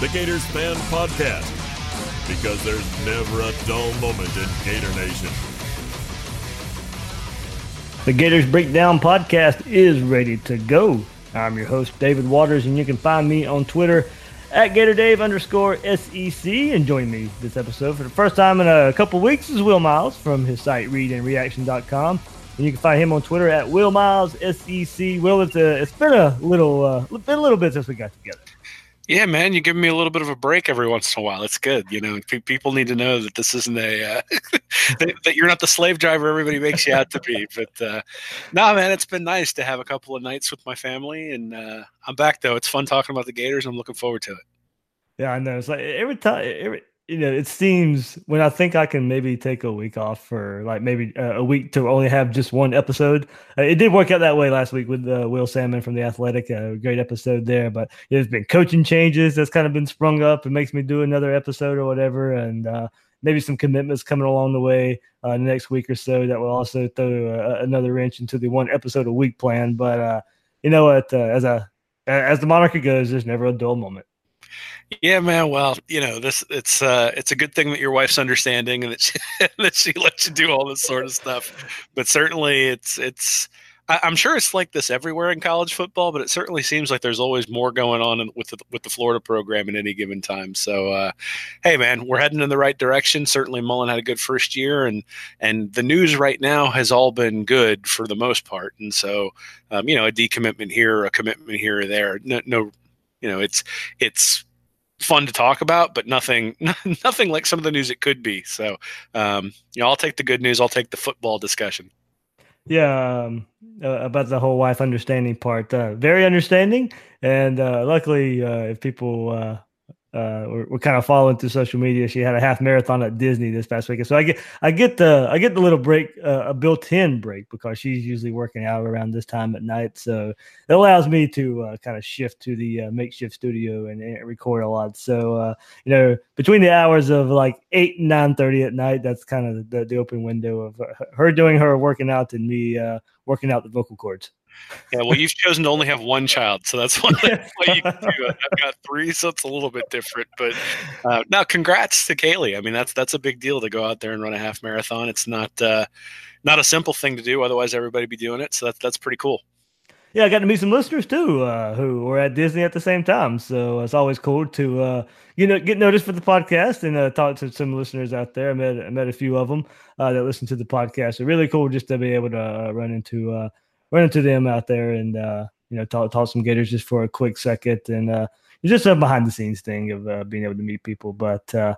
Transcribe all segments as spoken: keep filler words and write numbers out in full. The Gators Fan Podcast, because there's never a dull moment in Gator Nation. The Gators Breakdown Podcast is ready to go. I'm your host, David Waters, and you can find me on Twitter at GatorDave underscore SEC. And join me this episode for the first time in a couple weeks is Will Miles from his site, Read And Reaction dot com. And you can find him on Twitter at Will Miles S E C. Will, it's, a, it's been a little, uh, been a little bit since we got together. Yeah, man, you give me a little bit of a break every once in a while. It's good, you know. P- people need to know that this isn't a uh, that, that you're not the slave driver everybody makes you out to be. But uh, no, nah, man, it's been nice to have a couple of nights with my family, and uh, I'm back though. It's fun talking about the Gators. I'm looking forward to it. Yeah, I know. It's like every time, every you know, it seems when I think I can maybe take a week off for like maybe uh, a week to only have just one episode. Uh, it did work out that way last week with uh, Will Salmon from The Athletic. A uh, great episode there, but there's been coaching changes that's kind of been sprung up. It makes me do another episode or whatever. And uh, maybe some commitments coming along the way uh, in the next week or so that will also throw uh, another wrench into the one episode a week plan. But uh, you know what, uh, as a, as the moniker goes, there's never a dull moment. Yeah, man. Well, you know, this it's uh, it's a good thing that your wife's understanding and that she, that she lets you do all this sort of stuff. But certainly it's it's I, I'm sure it's like this everywhere in college football, but it certainly seems like there's always more going on in, with, the, with the Florida program at any given time. So, uh, hey, man, we're heading in the right direction. Certainly Mullen had a good first year, and and the news right now has all been good for the most part. And so, um, you know, a decommitment here, a commitment here or there, no no. You know, it's it's fun to talk about, but nothing nothing like some of the news it could be. So, um, you know, I'll take the good news. I'll take the football discussion. Yeah, um, uh, about the whole wife understanding part. Uh, very understanding. And uh, luckily, uh, if people uh, uh, were, were kind of following through social media, she had a half marathon at Disney this past weekend. So I get I get the I get the little break, uh, a built-in break, because she's usually working out around this time at night. So it allows me to uh, kind of shift to the uh, makeshift studio and, and record a lot. So uh, you know, between the hours of like eight and nine thirty at night, that's kind of the, the open window of her doing her working out and me uh, working out the vocal cords. Yeah, well, you've chosen to only have one child, so that's one thing you can do. I've got three, so it's a little bit different. But uh, now, congrats to Kaylee. I mean, that's that's a big deal to go out there and run a half marathon. It's not uh, not a simple thing to do. Otherwise, everybody would be doing it. So that's that's pretty cool. Yeah, I got to meet some listeners too, uh, who were at Disney at the same time. So it's always cool to uh, you know get noticed for the podcast and uh, talk to some listeners out there. I met I met a few of them uh, that listen to the podcast. So really cool just to be able to uh, run into. Uh, Run into them out there and, uh, you know, talk, talk some Gators just for a quick second. And uh, it's just a behind-the-scenes thing of uh, being able to meet people. But, uh,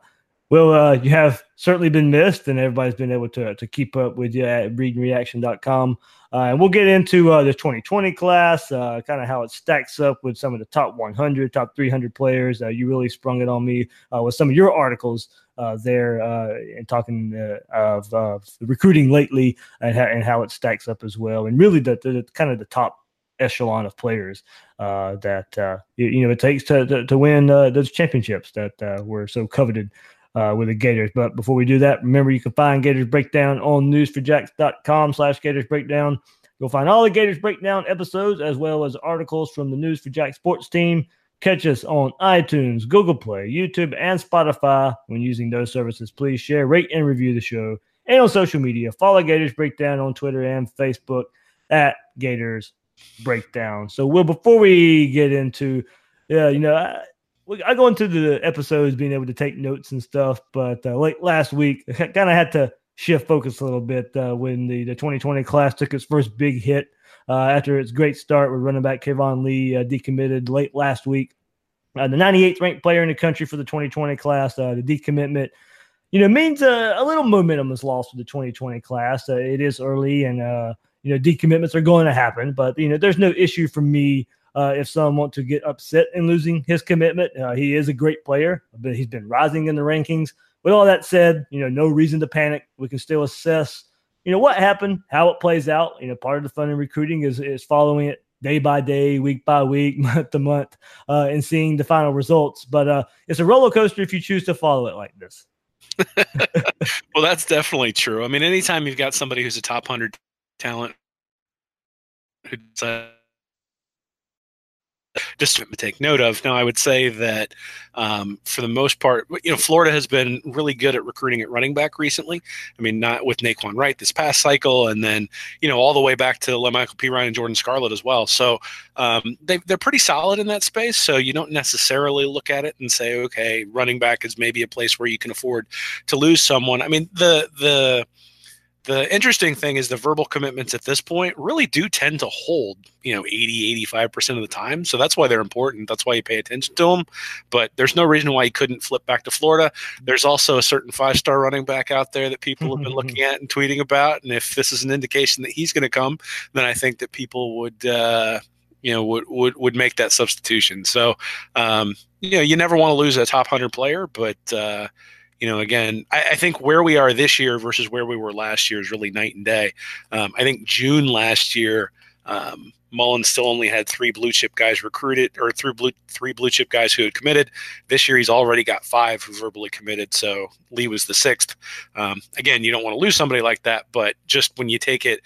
Will, uh, you have certainly been missed, and everybody's been able to to keep up with you at read and reaction dot com. Uh, and we'll get into uh, the twenty twenty class, uh, kind of how it stacks up with some of the top one hundred, top three hundred players. Uh, you really sprung it on me uh, with some of your articles uh, there uh, and talking uh, of uh, recruiting lately and, ha- and how it stacks up as well. And really the, the, the kind of the top echelon of players uh, that, uh, you, you know, it takes to, to, to win uh, those championships that uh, were so coveted Uh, with the Gators. But before we do that, remember you can find Gators Breakdown on newsforjacks.com slash Gators Breakdown. You'll find all the Gators Breakdown episodes as well as articles from the News for Jack sports team. Catch us on iTunes, Google Play, YouTube, and Spotify. When using those services, please share, rate, and review the show. and on social media. Follow Gators Breakdown on Twitter and Facebook at Gators Breakdown. So, Will, before we get into, yeah, you know, I, I go into the episodes being able to take notes and stuff, but uh, like last week, I kind of had to shift focus a little bit uh, when the, the twenty twenty class took its first big hit uh, after its great start with running back Keyvone Lee uh, decommitted late last week. Uh, the ninety-eighth ranked player in the country for the twenty twenty class, uh, the decommitment, you know, means uh, a little momentum is lost with the twenty twenty class. Uh, it is early, and uh, you know, decommitments are going to happen. But you know, there's no issue for me uh, if some want to get upset in losing his commitment. Uh, he is a great player, but he's been rising in the rankings. With all that said, you know, no reason to panic. We can still assess, you know, what happened, how it plays out. You know, part of the fun in recruiting is is following it day by day, week by week, month to month, uh, and seeing the final results. But uh, it's a roller coaster if you choose to follow it like this. Well, that's definitely true. I mean, anytime you've got somebody who's a top one hundred talent who decides just to take note of. Now, I would say that um, for the most part, you know, Florida has been really good at recruiting at running back recently. I mean, not with Naquan Wright this past cycle, and then, you know, all the way back to Michael P. Ryan and Jordan Scarlett as well. So um, they, they're pretty solid in that space. So you don't necessarily look at it and say, okay, running back is maybe a place where you can afford to lose someone. I mean, the the The interesting thing is the verbal commitments at this point really do tend to hold, you know, eighty, eighty-five percent of the time. So that's why they're important. That's why you pay attention to them. But there's no reason why you couldn't flip back to Florida. There's also a certain five-star running back out there that people have been looking at and tweeting about. And if this is an indication that he's going to come, then I think that people would, uh, you know, would, would, would make that substitution. So, um, you know, you never want to lose a top one hundred player, but uh, – you know, again, I, I think where we are this year versus where we were last year is really night and day. Um, I think June last year, um, Mullen still only had three blue chip guys recruited, or three blue, three blue chip guys who had committed. This year, he's already got five who verbally committed. So Lee was the sixth. Um, again, you don't want to lose somebody like that, but just when you take it,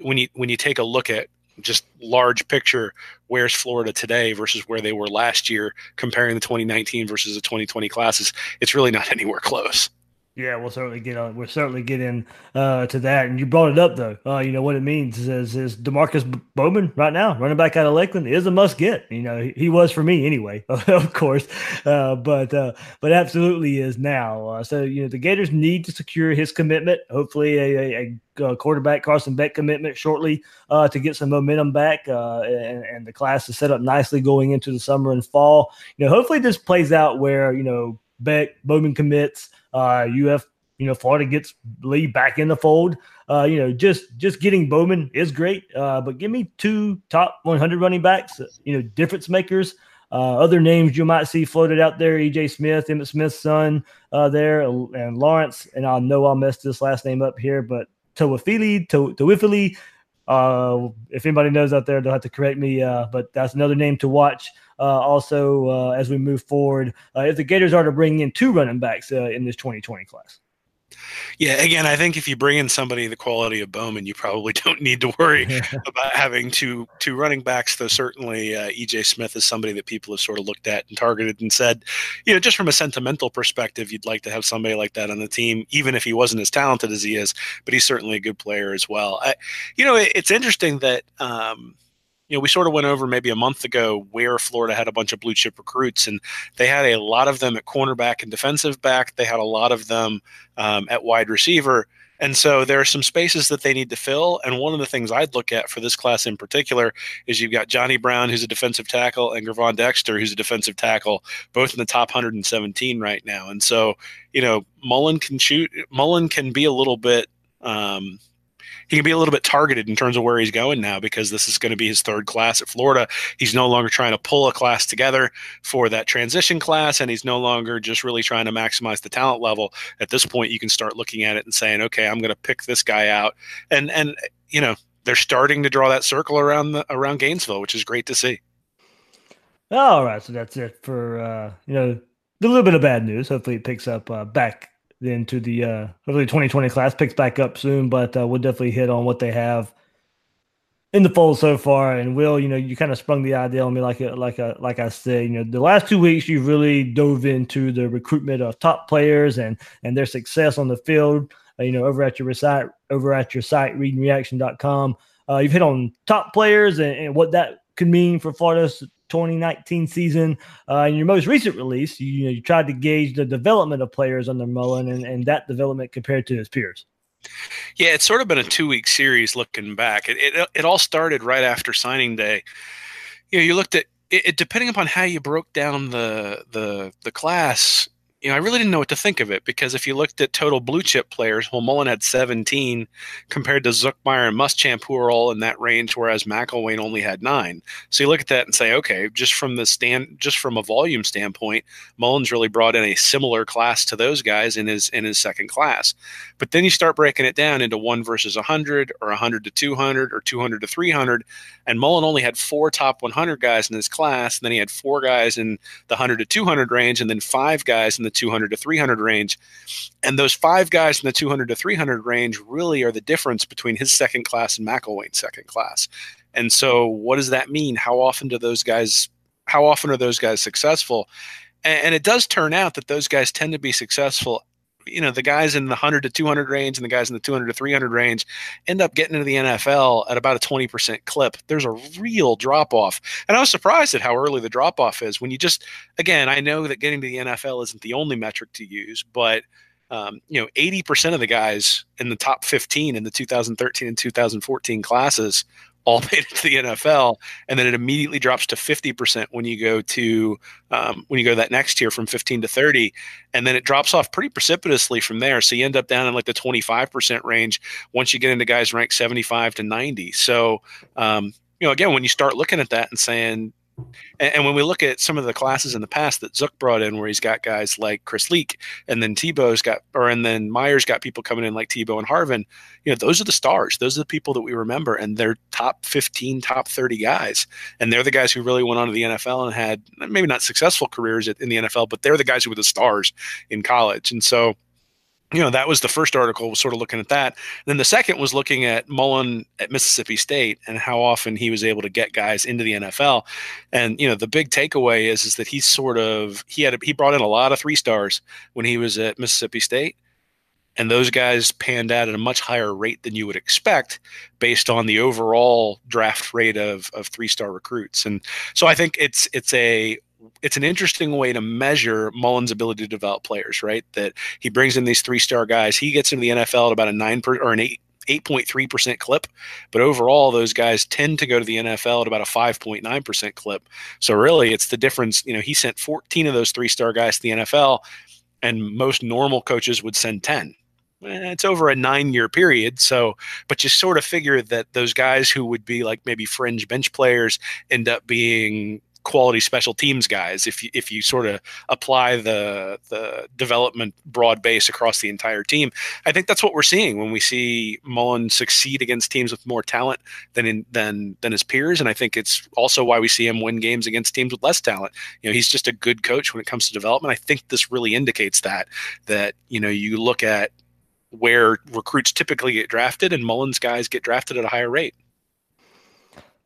when you when you take a look at just large picture, where's Florida today versus where they were last year, comparing the twenty nineteen versus the twenty twenty classes, it's really not anywhere close. Yeah, we'll certainly get on. We'll certainly get in uh, to that. And you brought it up, though. Uh, you know what it means is, is DeMarcus Bowman right now, running back out of Lakeland, is a must get. You know, he, he was for me anyway, of course, uh, but uh, but absolutely is now. Uh, so you know, the Gators need to secure his commitment. Hopefully, a, a, a quarterback Carson Beck commitment shortly uh, to get some momentum back, uh, and, and the class is set up nicely going into the summer and fall. You know, hopefully this plays out where you know Beck Bowman commits. Uh, U F, you know, Florida gets Lee back in the fold. Uh, you know, just just getting Bowman is great, uh, but give me two top one hundred running backs, you know, difference makers. Uh, other names you might see floated out there: E J Smith, Emmett Smith's son, uh, there, and Lawrence. And I know I'll mess this last name up here, but Towifili, to- Towifili. Uh, if anybody knows out there, they'll have to correct me. Uh, but that's another name to watch. Uh, also, uh, as we move forward, uh, if the Gators are to bring in two running backs uh, in this twenty twenty class. Yeah, again, I think if you bring in somebody the quality of Bowman, you probably don't need to worry about having two two running backs, though certainly uh, E J Smith is somebody that people have sort of looked at and targeted and said, you know, just from a sentimental perspective, you'd like to have somebody like that on the team, even if he wasn't as talented as he is, but he's certainly a good player as well. I, you know, it, it's interesting that um, – you know, we sort of went over maybe a month ago where Florida had a bunch of blue chip recruits, and they had a lot of them at cornerback and defensive back. They had a lot of them um, at wide receiver. And so there are some spaces that they need to fill. And one of the things I'd look at for this class in particular is you've got Johnny Brown, who's a defensive tackle, and Gervon Dexter, who's a defensive tackle, both in the top one hundred seventeen right now. And so, you know, Mullen can shoot. Mullen can be a little bit um, – he can be a little bit targeted in terms of where he's going now, because this is going to be his third class at Florida. He's no longer trying to pull a class together for that transition class, and he's no longer just really trying to maximize the talent level. At this point, you can start looking at it and saying, okay, I'm going to pick this guy out. And, and you know, they're starting to draw that circle around the, around Gainesville, which is great to see. All right, so that's it for, uh, you know, a little bit of bad news. Hopefully it picks up uh, back then to the uh, hopefully twenty twenty class picks back up soon, but uh, we'll definitely hit on what they have in the fold so far. And Will, you know, you kind of sprung the idea on me, like a, like a, like I said, you know, the last two weeks you really dove into the recruitment of top players and and their success on the field. uh, you know, over at your site, over at your site, read and reaction dot com. Uh, you've hit on top players and, and what that could mean for Florida's twenty nineteen season. Uh, in your most recent release, you, you know, you tried to gauge the development of players under Mullen and, and that development compared to his peers. Yeah, it's sort of been a two-week series looking back. It, it it all started right after signing day. You know, you looked at it, it depending upon how you broke down the the the class. You know, I really didn't know what to think of it, because if you looked at total blue chip players, well, Mullen had seventeen compared to Zuckmeyer and Muschamp, who are all in that range, whereas McElwain only had nine. So you look at that and say, okay, just from the stand, just from a volume standpoint, Mullen's really brought in a similar class to those guys in his in his second class. But then you start breaking it down into one versus one hundred, or one hundred to two hundred, or two hundred to three hundred, and Mullen only had four top one hundred guys in his class, and then he had four guys in the one hundred to two hundred range, and then five guys in the two hundred to three hundred range. And those five guys in the two hundred to three hundred range really are the difference between his second class and McElwain's second class. And so what does that mean? How often do those guys, how often are those guys successful? And, and it does turn out that those guys tend to be successful. You know, the guys in the one hundred to two hundred range and the guys in the two hundred to three hundred range end up getting into the N F L at about a twenty percent clip. There's a real drop-off. And I was surprised at how early the drop-off is when you just, again, I know that getting to the N F L isn't the only metric to use, but, um, you know, eighty percent of the guys in the top fifteen in the two thousand thirteen and two thousand fourteen classes all made it to the N F L, and then it immediately drops to fifty percent when you go to um, when you go that next year from fifteen to thirty, and then it drops off pretty precipitously from there. So you end up down in like the twenty-five percent range once you get into guys ranked seventy-five to ninety. So um, you know, again, when you start looking at that and saying, and, and when we look at some of the classes in the past that Zook brought in, where he's got guys like Chris Leak, and then Tebow's got, or and then Myers got people coming in like Tebow and Harvin, you know, those are the stars. Those are the people that we remember, and they're top fifteen, top thirty guys. And they're the guys who really went on to the N F L and had maybe not successful careers in the N F L, but they're the guys who were the stars in college. And so, you know, that was the first article, was sort of looking at that. And then the second was looking at Mullen at Mississippi State and how often he was able to get guys into the N F L. And, you know, the big takeaway is, is that he sort of, he had, a, he brought in a lot of three stars when he was at Mississippi State. And those guys panned out at a much higher rate than you would expect based on the overall draft rate of, of three-star recruits. And so I think it's, it's a, it's an interesting way to measure Mullen's ability to develop players, right? That he brings in these three-star guys. He gets into the N F L at about a nine per, or an eight, eight point three percent clip, but overall those guys tend to go to the N F L at about a five point nine percent clip. So really it's the difference. You know, he sent fourteen of those three-star guys to the N F L, and most normal coaches would send ten. It's over a nine-year period. So, but you sort of figure that those guys who would be like maybe fringe bench players end up being quality special teams guys if you if you sort of apply the the development broad base across the entire team. I think that's what we're seeing when we see Mullen succeed against teams with more talent than in, than than his peers, and I think it's also why we see him win games against teams with less talent. You know, he's just a good coach when it comes to development. I think this really indicates that that you know, you look at where recruits typically get drafted, and Mullen's guys get drafted at a higher rate.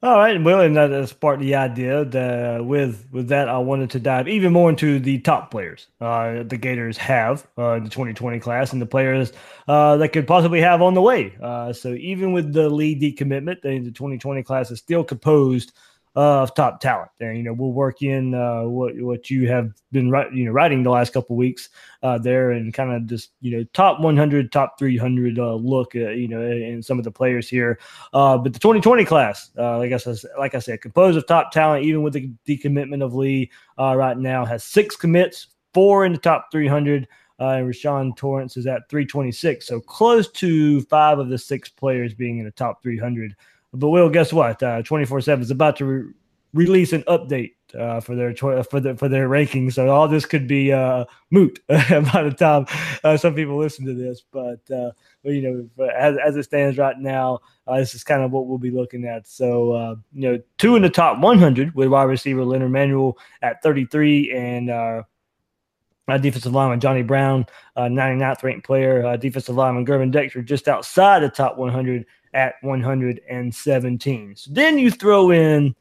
All right, well, and that's part of the idea. That, uh, with with that, I wanted to dive even more into the top players uh, the Gators have uh, in the twenty twenty class, and the players uh, that could possibly have on the way. Uh, so even with the lead decommitment, the, the twenty twenty class is still composed of top talent. And, you know, we'll work in uh, what what you have been you know writing the last couple of weeks uh, there, and kind of just, you know, top one hundred, top three hundred uh, look, uh, you know, and some of the players here. Uh, but the twenty twenty class, uh, like I said, like I said, composed of top talent, even with the decommitment of Lee uh, right now, has six commits, four in the top three hundred. Uh, and Rashawn Torrance is at three twenty-six. So close to five of the six players being in the top three hundred. But Will, guess what? Uh, twenty-four seven is about to re- release an update uh, for their cho- for the for their rankings. So all this could be uh, moot by the time uh, some people listen to this. But uh, you know, as as it stands right now, uh, this is kind of what we'll be looking at. So uh, you know, two in the top one hundred with wide receiver Leonard Manuel at thirty-three, and uh, Uh, defensive lineman Johnny Brown, uh, ninety-ninth ranked player. Uh, defensive lineman Gervon Dexter just outside the top one hundred at one hundred seventeen. So then you throw in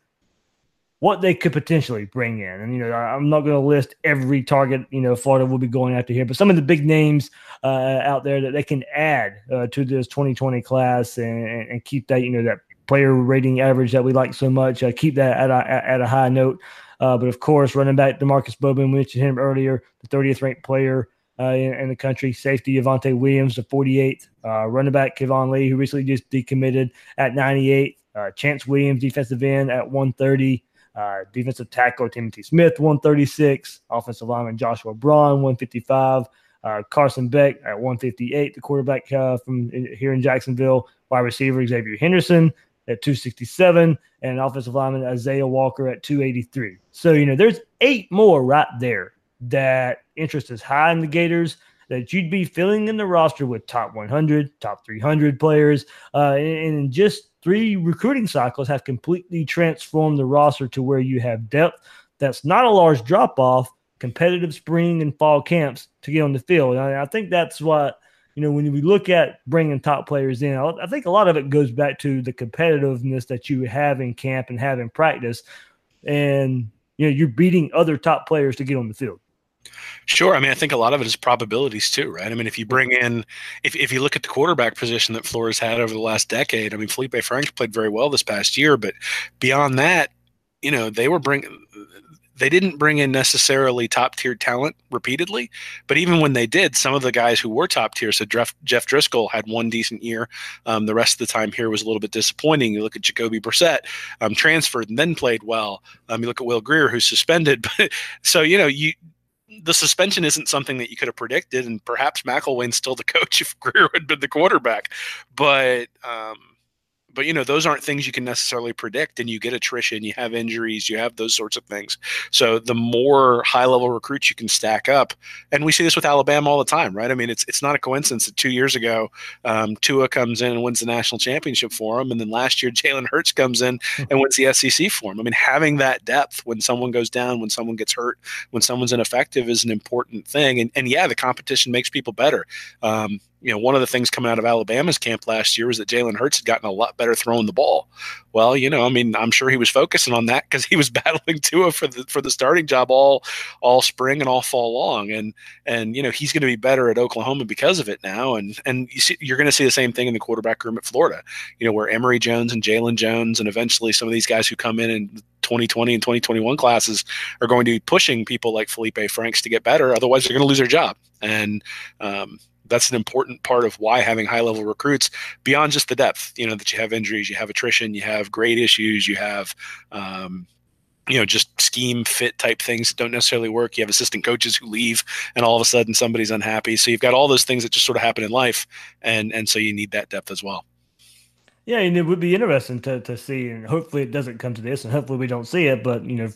what they could potentially bring in. And, you know, I'm not going to list every target, you know, Florida will be going after here, but some of the big names uh, out there that they can add uh, to this twenty twenty class and, and keep that, you know, that player rating average that we like so much, uh, keep that at a, at a high note. Uh, but, of course, running back DeMarcus Bowman, we mentioned him earlier, the thirtieth-ranked player uh, in, in the country. Safety, Javonte Williams, the forty-eighth. Uh, running back, Keyvone Lee, who recently just decommitted at ninety-eight. Uh, Chance Williams, defensive end, at one thirty. Uh, defensive tackle, Timothy Smith, one thirty-six. Offensive lineman, Joshua Braun, one fifty-five. Uh, Carson Beck at one fifty-eight, the quarterback uh, from in, here in Jacksonville. Wide receiver, Xavier Henderson, at two sixty-seven, and offensive lineman Isaiah Walker at two eighty-three. So, you know, there's eight more right there that interest is high in the Gators that you'd be filling in the roster with top one hundred, top three hundred players. Uh, and in just three recruiting cycles have completely transformed the roster to where you have depth. That's not a large drop-off, competitive spring and fall camps to get on the field. And I, I think that's what, you know, when we look at bringing top players in, I think a lot of it goes back to the competitiveness that you have in camp and have in practice. And, you know, you're beating other top players to get on the field. Sure. I mean, I think a lot of it is probabilities too, right? I mean, if you bring in, if if you look at the quarterback position that Florida's had over the last decade, I mean, Felipe Franks played very well this past year, but beyond that, you know, they were bringing, they didn't bring in necessarily top-tier talent repeatedly, but even when they did, some of the guys who were top-tier, so Jeff Driscoll had one decent year. Um, the rest of the time here was a little bit disappointing. You look at Jacoby Brissett, um, transferred and then played well. Um, you look at Will Grier, who's suspended. But, so, you know, you the suspension isn't something that you could have predicted, and perhaps McElwain's still the coach if Grier had been the quarterback. But um, – But, you know, those aren't things you can necessarily predict, and you get attrition, you have injuries, you have those sorts of things. So the more high-level recruits you can stack up, and we see this with Alabama all the time, right? I mean, it's it's not a coincidence that two years ago, um, Tua comes in and wins the national championship for him, and then last year Jalen Hurts comes in and wins the S E C for him. I mean, having that depth when someone goes down, when someone gets hurt, when someone's ineffective is an important thing. And, and yeah, the competition makes people better. Um You know, one of the things coming out of Alabama's camp last year was that Jalen Hurts had gotten a lot better throwing the ball. Well, you know, I mean, I'm sure he was focusing on that because he was battling Tua for the for the starting job all all spring and all fall long, and and you know he's going to be better at Oklahoma because of it now. And and you see, you're going to see the same thing in the quarterback room at Florida. You know, where Emory Jones and Jalon Jones and eventually some of these guys who come in and twenty twenty and twenty twenty-one classes are going to be pushing people like Felipe Franks to get better. Otherwise, they're going to lose their job. And um, that's an important part of why having high-level recruits beyond just the depth, you know, that you have injuries, you have attrition, you have grade issues, you have, um, you know, just scheme fit type things that don't necessarily work. You have assistant coaches who leave and all of a sudden somebody's unhappy. So you've got all those things that just sort of happen in life. And, and so you need that depth as well. Yeah, and it would be interesting to to see, and hopefully it doesn't come to this, and hopefully we don't see it, but, you know,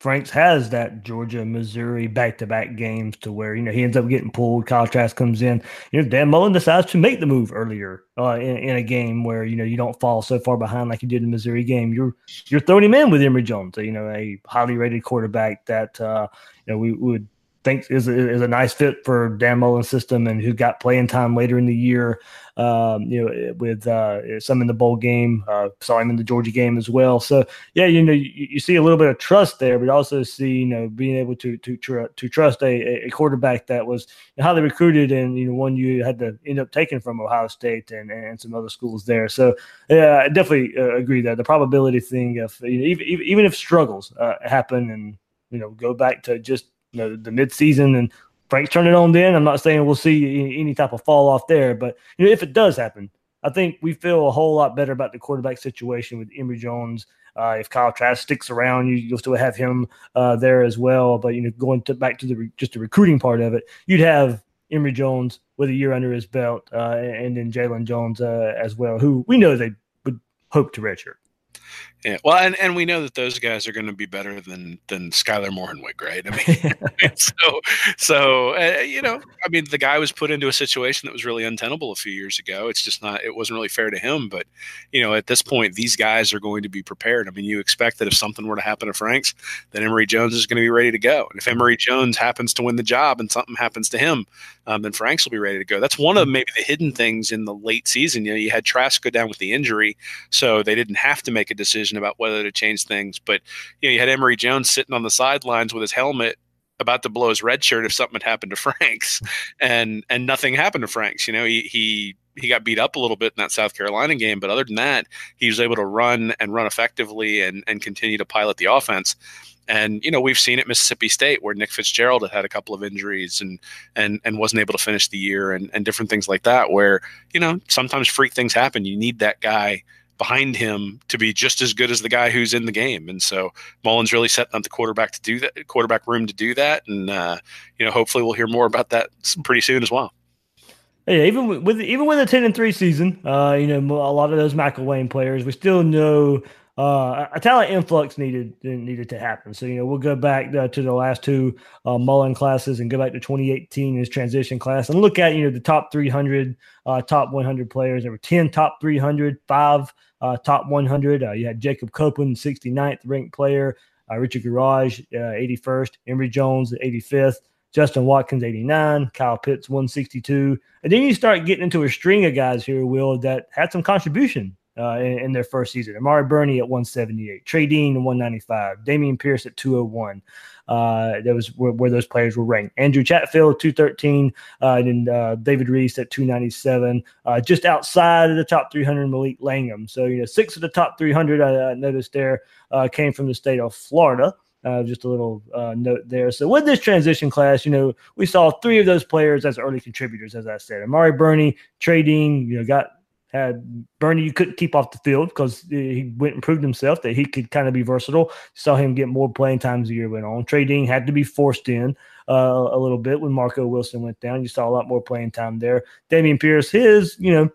Franks has that Georgia, Missouri back-to-back games to where, you know, he ends up getting pulled, Kyle Trask comes in, you know, Dan Mullen decides to make the move earlier uh, in, in a game where, you know, you don't fall so far behind like you did in the Missouri game. You're you're throwing him in with Emory Jones, you know, a highly rated quarterback that, uh, you know, we would think is a, is a nice fit for Dan Mullen's system and who got playing time later in the year, um, you know, with uh, some in the bowl game, uh, saw him in the Georgia game as well. So, yeah, you know, you, you see a little bit of trust there, but also see, you know, being able to to tr- to trust a, a quarterback that was highly recruited and, you know, one you had to end up taking from Ohio State and, and some other schools there. So, yeah, I definitely uh, agree that the probability thing, if, you know, even, even if struggles uh, happen and, you know, go back to just, you know, the midseason and Franks turned it on then. I'm not saying we'll see any type of fall off there, but you know, if it does happen, I think we feel a whole lot better about the quarterback situation with Emory Jones. Uh, if Kyle Trask sticks around, you, you'll still have him uh, there as well. But you know, going to, back to the re, just the recruiting part of it, you'd have Emory Jones with a year under his belt, uh, and then Jalon Jones uh, as well, who we know they would hope to redshirt. Yeah, well, and, and we know that those guys are going to be better than than Skylar Morenweg, right? I mean, so so uh, you know, I mean, the guy was put into a situation that was really untenable a few years ago. It's just not, it wasn't really fair to him. But you know, at this point, these guys are going to be prepared. I mean, you expect that if something were to happen to Franks, then Emory Jones is going to be ready to go. And if Emory Jones happens to win the job and something happens to him, um, then Franks will be ready to go. That's one of maybe the hidden things in the late season. You know, you had Trask go down with the injury, so they didn't have to make a decision decision about whether to change things. But you know, you had Emory Jones sitting on the sidelines with his helmet about to blow his red shirt if something had happened to Franks, and and nothing happened to Franks. You know, he he he got beat up a little bit in that South Carolina game, but other than that, he was able to run and run effectively and and continue to pilot the offense. And, you know, we've seen at Mississippi State where Nick Fitzgerald had had a couple of injuries and and and wasn't able to finish the year, and, and different things like that where, you know, sometimes freak things happen. You need that guy behind him to be just as good as the guy who's in the game. And so Mullen's really setting up the quarterback to do that, quarterback room to do that. And, uh, you know, hopefully we'll hear more about that pretty soon as well. Yeah, even with even with a ten and three season, uh, you know, a lot of those McElwain players, we still know – Uh, a talent influx needed needed to happen. So, you know, we'll go back uh, to the last two uh, Mullen classes and go back to twenty eighteen, his transition class, and look at, you know, the top three hundred, uh, top one hundred players. There were ten top three hundred, five uh, top one hundred. Uh, you had Jacob Copeland, sixty-ninth ranked player, uh, Richard Garage, uh, eighty-first, Emory Jones, eighty-fifth, Justin Watkins, eighty-nine, Kyle Pitts, one sixty-two. And then you start getting into a string of guys here, Will, that had some contribution Uh, in, in their first season. Amari Burney at one seventy-eight, Trey Dean at one ninety-five, Dameon Pierce at two oh one. Uh, that was where, where those players were ranked. Andrew Chatfield, two thirteen, uh, and then uh, David Reese at two ninety-seven, uh, just outside of the top three hundred, Malik Langham. So, you know, six of the top three hundred I, I noticed there uh, came from the state of Florida. Uh, just a little uh, note there. So with this transition class, you know, we saw three of those players as early contributors, as I said. Amari Burney, Trey Dean, you know, got Had Burney, you couldn't keep off the field because he went and proved himself that he could kind of be versatile. Saw him get more playing time as the year went on. Trey Dean had to be forced in uh, a little bit when Marco Wilson went down. You saw a lot more playing time there. Dameon Pierce, his, you know,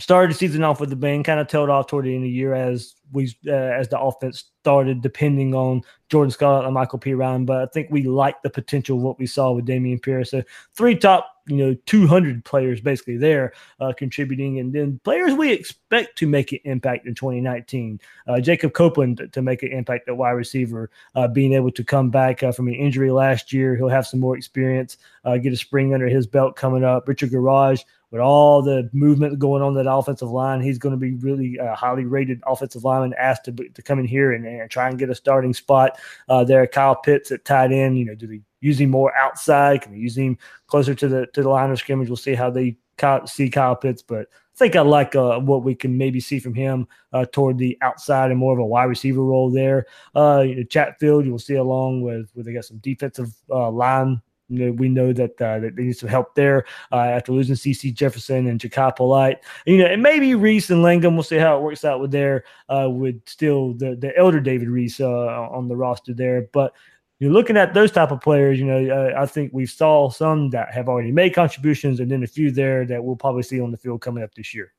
started the season off with the bang, kind of tailed off toward the end of the year as we uh, as the offense started depending on Jordan Scott and Michael P. Ryan. But I think we liked the potential of what we saw with Dameon Pierce. So three top, you know, two hundred players basically there uh, contributing. And then players we expect to make an impact in twenty nineteen. Uh, Jacob Copeland to make an impact at wide receiver, uh, being able to come back uh, from an injury last year. He'll have some more experience, uh, get a spring under his belt coming up. Richard Garage, with all the movement going on that offensive line, he's going to be really a uh, highly rated offensive lineman, asked to, to come in here and, and try and get a starting spot uh, there. Kyle Pitts at tight end, you know, do they use him more outside? Can they use him closer to the to the line of scrimmage? We'll see how they Kyle, see Kyle Pitts, but I think I like uh, what we can maybe see from him uh, toward the outside and more of a wide receiver role there. Uh, you know, Chatfield, you will see along with, with they got some defensive uh, line. You know, we know that, uh, that they need some help there uh, after losing C C Jefferson and Jakai Polite. You know, and maybe Reese and Langham, we'll see how it works out with there, uh, with still the, the elder David Reese uh, on the roster there. But you're looking at those type of players, you know, uh, I think we saw some that have already made contributions and then a few there that we'll probably see on the field coming up this year.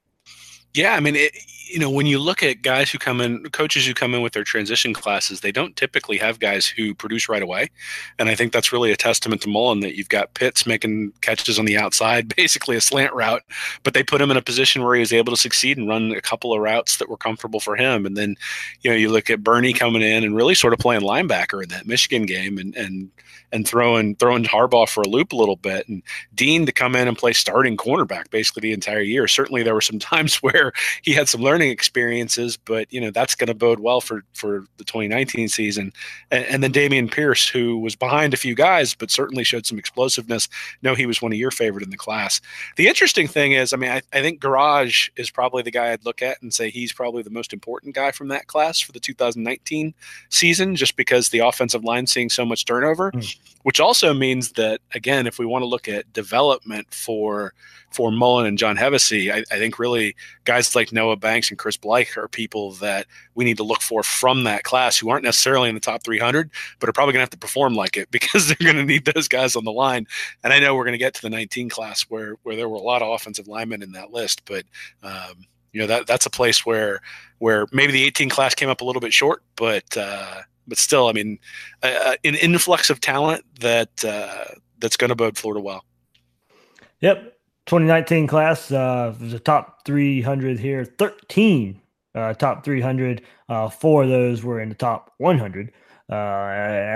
Yeah, I mean, it, you know, when you look at guys who come in, coaches who come in with their transition classes, they don't typically have guys who produce right away. And I think that's really a testament to Mullen that you've got Pitts making catches on the outside, basically a slant route, but they put him in a position where he was able to succeed and run a couple of routes that were comfortable for him. And then, you know, you look at Burney coming in and really sort of playing linebacker in that Michigan game and and and throwing, throwing Harbaugh for a loop a little bit, and Dean to come in and play starting cornerback basically the entire year. Certainly there were some times where he had some learning experiences, but you know that's going to bode well for for the twenty nineteen season. And, and then Dameon Pierce, who was behind a few guys, but certainly showed some explosiveness. No, he was one of your favorite in the class. The interesting thing is, I mean, I, I think Garage is probably the guy I'd look at and say he's probably the most important guy from that class for the two thousand nineteen season, just because the offensive line seeing so much turnover, mm. which also means that again, if we want to look at development for for Mullen and John Hevesy, I, I think really guys Guys like Noah Banks and Chris Bleich are people that we need to look for from that class who aren't necessarily in the top three hundred, but are probably going to have to perform like it because they're going to need those guys on the line. And I know we're going to get to the nineteen class where where there were a lot of offensive linemen in that list, but um, you know that that's a place where where maybe the eighteen class came up a little bit short, but uh, but still, I mean, uh, an influx of talent that uh, that's going to bode Florida well. Yep. twenty nineteen class uh, was a top three hundred here. thirteen uh, top three hundred. Uh, four of those were in the top one hundred uh,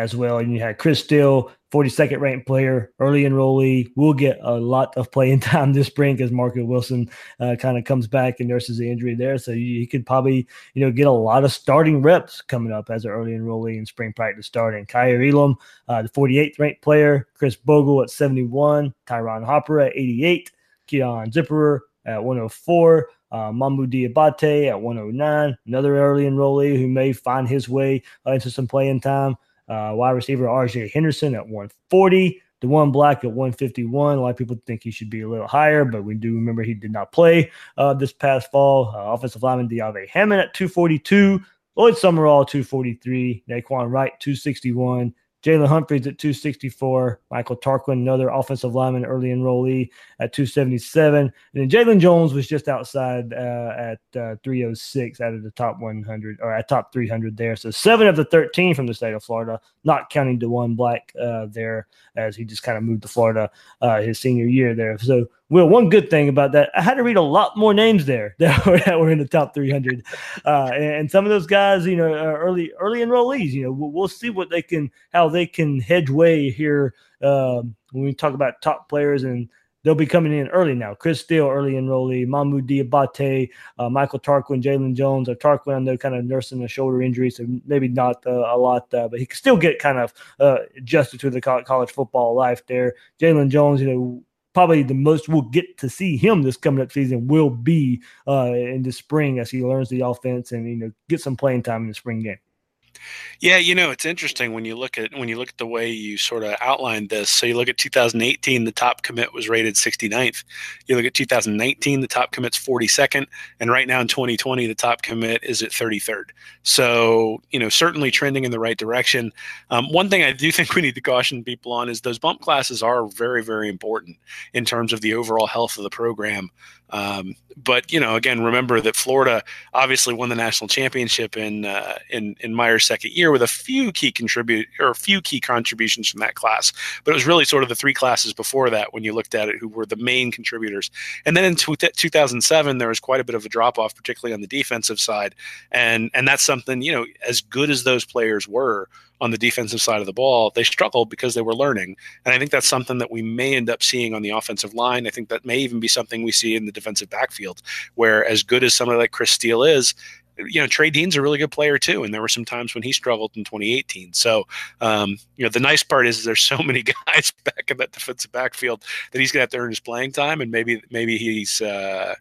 as well. And you had Chris Steele, forty-second ranked player, early enrollee, will get a lot of playing time this spring because Marco Wilson uh, kind of comes back and nurses the injury there. So you, you could probably, you know, get a lot of starting reps coming up as an early enrollee in spring practice starting. Kyrie Elam, uh, the forty-eighth ranked player, Chris Bogle at seventy-one, Tyron Hopper at eighty-eight, Keon Zipperer at one oh four, Uh, Mohamoud Diabate at one oh nine, another early enrollee who may find his way uh, into some playing time. Uh, wide receiver R J Henderson at one forty, DeJuan Black at one fifty-one. A lot of people think he should be a little higher, but we do remember he did not play uh, this past fall. Uh, offensive lineman De'Ave Hammond at two forty-two, Lloyd Summerall two forty-three, Naquan Wright two sixty-one, Jalen Humphreys at two sixty-four, Michael Tarquin, another offensive lineman, early enrollee at two seventy-seven, and then Jalon Jones was just outside uh, at uh, three oh six out of the top one hundred, or at top three hundred there. So seven of the thirteen from the state of Florida, not counting DeJuan Black uh, there, as he just kind of moved to Florida uh, his senior year there. So, Will, one good thing about that, I had to read a lot more names there that were, that were in the top three hundred. Uh, and, and some of those guys, you know, are early early enrollees. You know, we'll, we'll see what they can, how they can hedgeway here um, when we talk about top players, and they'll be coming in early now. Chris Steele, early enrollee, Mohamoud Diabate, uh, Michael Tarquin, Jalon Jones. Or Tarquin, I know, kind of nursing a shoulder injury, so maybe not uh, a lot, uh, but he can still get kind of uh, adjusted to the college football life there. Jalon Jones, you know, probably the most we'll get to see him this coming up season will be uh, in the spring as he learns the offense and, you know, get some playing time in the spring game. Yeah, you know, it's interesting when you look at when you look at the way you sort of outlined this. So you look at two thousand eighteen, the top commit was rated sixty-ninth. You look at two thousand nineteen, the top commit's forty-second, and right now in twenty twenty, the top commit is at thirty-third. So, you know, certainly trending in the right direction. Um, one thing I do think we need to caution people on is those bump classes are very, very important in terms of the overall health of the program. Um, but, you know, again, remember that Florida obviously won the national championship in uh, in in Meyer's second year with a few key contribute or a few key contributions from that class. But it was really sort of the three classes before that, when you looked at it, who were the main contributors. And then in two thousand seven, there was quite a bit of a drop off, particularly on the defensive side. And and that's something, you know, as good as those players were on the defensive side of the ball, they struggled because they were learning. And I think that's something that we may end up seeing on the offensive line. I think that may even be something we see in the defensive backfield, where as good as somebody like Chris Steele is, you know, Trey Dean's a really good player too. And there were some times when he struggled in twenty eighteen. So, um, you know, the nice part is there's so many guys back in that defensive backfield that he's going to have to earn his playing time. And maybe, maybe he's, uh,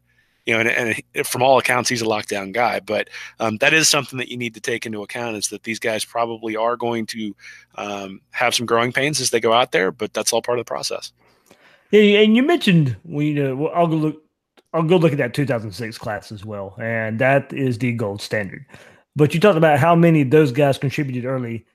You know, and, and from all accounts, he's a lockdown guy. But um, that is something that you need to take into account, is that these guys probably are going to um, have some growing pains as they go out there. But that's all part of the process. Yeah, and you mentioned we. Uh, I'll go look. I'll go look at that two thousand six class as well, and that is the gold standard. But you talked about how many of those guys contributed early.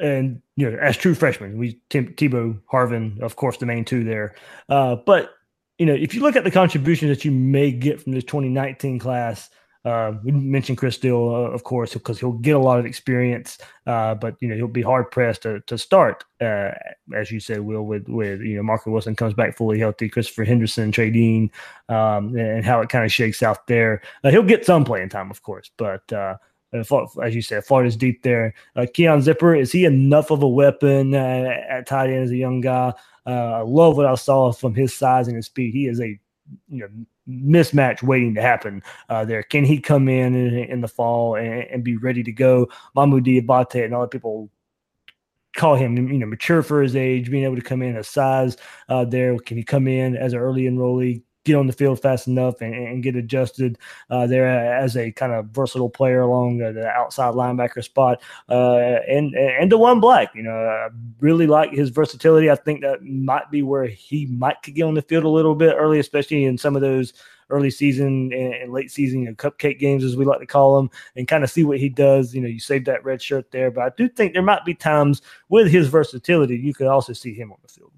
And, you know, as true freshmen, we Tim Tebow, Harvin, of course, the main two there. Uh, but you know, if you look at the contributions that you may get from this twenty nineteen class, uh, we mentioned Chris Steele, uh, of course, because he'll get a lot of experience, uh, but, you know, he'll be hard-pressed to, to start, uh, as you said, Will, with, with, you know, Marco Wilson comes back fully healthy, Christopher Henderson, Trey Dean, um, and how it kind of shakes out there. Uh, he'll get some playing time, of course, but uh, as you said, Florida's deep there. Uh, Keon Zipperer, is he enough of a weapon uh, at tight end as a young guy? Uh, I love what I saw from his size and his speed. He is a, you know, mismatch waiting to happen uh, there. Can he come in in, in the fall and, and be ready to go? Mohamoud Diabate, and all the people call him, you know, mature for his age, being able to come in as size uh, there. Can he come in as an early enrollee, get on the field fast enough and, and get adjusted uh, there as a kind of versatile player along the outside linebacker spot. Uh, and and DeJuan Black, you know, I really like his versatility. I think that might be where he might could get on the field a little bit early, especially in some of those early season and, and late season, you know, cupcake games, as we like to call them, and kind of see what he does. You know, you save that red shirt there. But I do think there might be times with his versatility you could also see him on the field.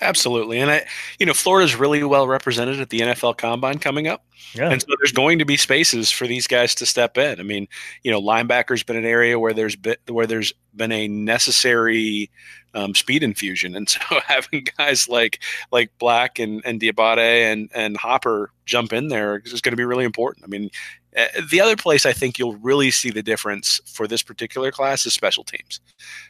Absolutely. And, I, you know, Florida's really well represented at the N F L Combine coming up. Yeah. And so there's going to be spaces for these guys to step in. I mean, you know, linebacker's been an area where there's been, where there's been a necessary um, speed infusion. And so having guys like like Black and, and Diabate and, and Hopper jump in there is going to be really important. I mean, the other place I think you'll really see the difference for this particular class is special teams.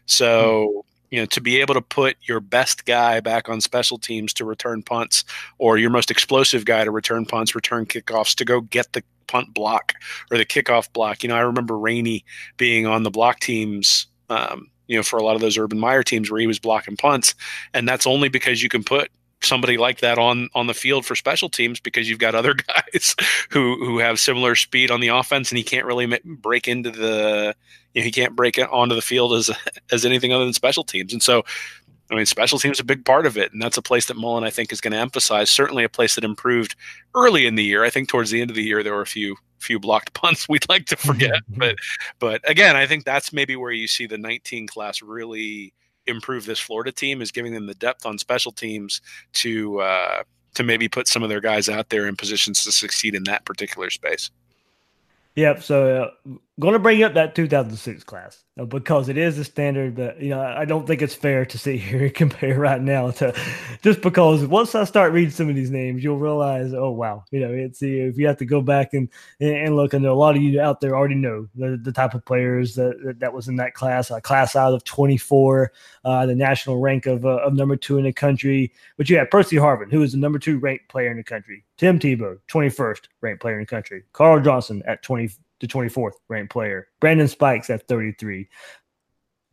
So, mm-hmm. you know, to be able to put your best guy back on special teams to return punts, or your most explosive guy to return punts, return kickoffs, to go get the punt block or the kickoff block. You know, I remember Rainey being on the block teams, um, you know, for a lot of those Urban Meyer teams where he was blocking punts. And that's only because you can put somebody like that on, on the field for special teams, because you've got other guys who, who have similar speed on the offense, and he can't really break into the, you know, he can't break onto the field as, as anything other than special teams. And so, I mean, special teams is a big part of it, and that's a place that Mullen, I think, is going to emphasize. Certainly a place that improved early in the year. I think towards the end of the year there were a few few blocked punts we'd like to forget. but but again, I think that's maybe where you see the nineteen class really improve this Florida team, is giving them the depth on special teams to uh, to maybe put some of their guys out there in positions to succeed in that particular space. Yep. So uh, going to bring up that two thousand six class uh, because it is a standard, but you know, I don't think it's fair to sit here and compare right now to, just because once I start reading some of these names, you'll realize, oh, wow. You know, it's, if you have to go back and, and look, I know a lot of you out there already know the, the type of players that, that was in that class, a class out of twenty-four, uh, the national rank of, uh, of number two in the country. But you had Percy Harvin, who is the number two ranked player in the country. Tim Tebow, twenty-first ranked player in the country. Carl Johnson at twenty, the twenty-fourth ranked player. Brandon Spikes at thirty-three.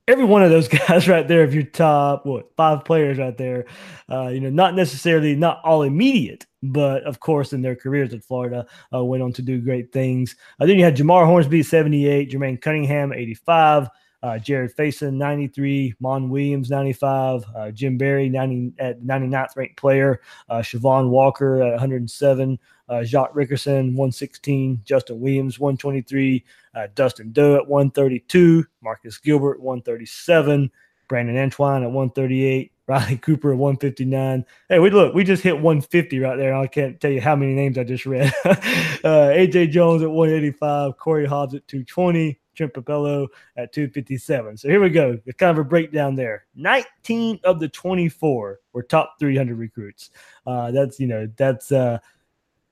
Every one of those guys right there, if you're top, what, five players right there, uh, you know, not necessarily, not all immediate, but of course in their careers at Florida, uh, went on to do great things. Uh, then you had Jamar Hornsby, seventy-eight, Jermaine Cunningham, eighty-five, Uh, Jared Faison, ninety-three, Mon Williams, ninety-five, uh, Jim Barry, ninety, at ninety-ninth ranked player, uh, Siobhan Walker at one hundred seven, uh, Jacques Rickerson, one hundred sixteen, Justin Williams, one hundred twenty-three, uh, Dustin Doe at one hundred thirty-two, Marcus Gilbert, one hundred thirty-seven, Brandon Antoine at one hundred thirty-eight, Riley Cooper at one hundred fifty-nine. Hey, we look, we just hit one hundred fifty right there. I can't tell you how many names I just read. uh, A J Jones at one hundred eighty-five, Corey Hobbs at two hundred twenty, Trent Papello at two hundred fifty-seven. So here we go. It's kind of a breakdown there. nineteen of the twenty-four were top three hundred recruits. Uh, that's, you know, that's uh,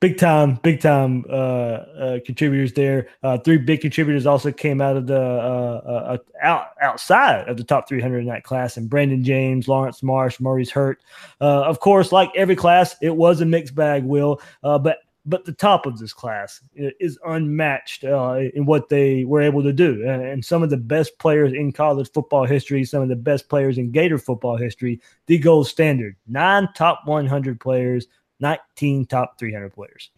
big time, big time uh, uh, contributors there. Uh, three big contributors also came out of the uh, uh, out, outside of the top three hundred in that class, and Brandon James, Lawrence Marsh, Maurice Hurt. Uh, of course, like every class, it was a mixed bag, Will, uh, but But the top of this class is unmatched uh, in what they were able to do. And, and some of the best players in college football history, some of the best players in Gator football history, the gold standard, nine top one hundred players, nineteen top three hundred players.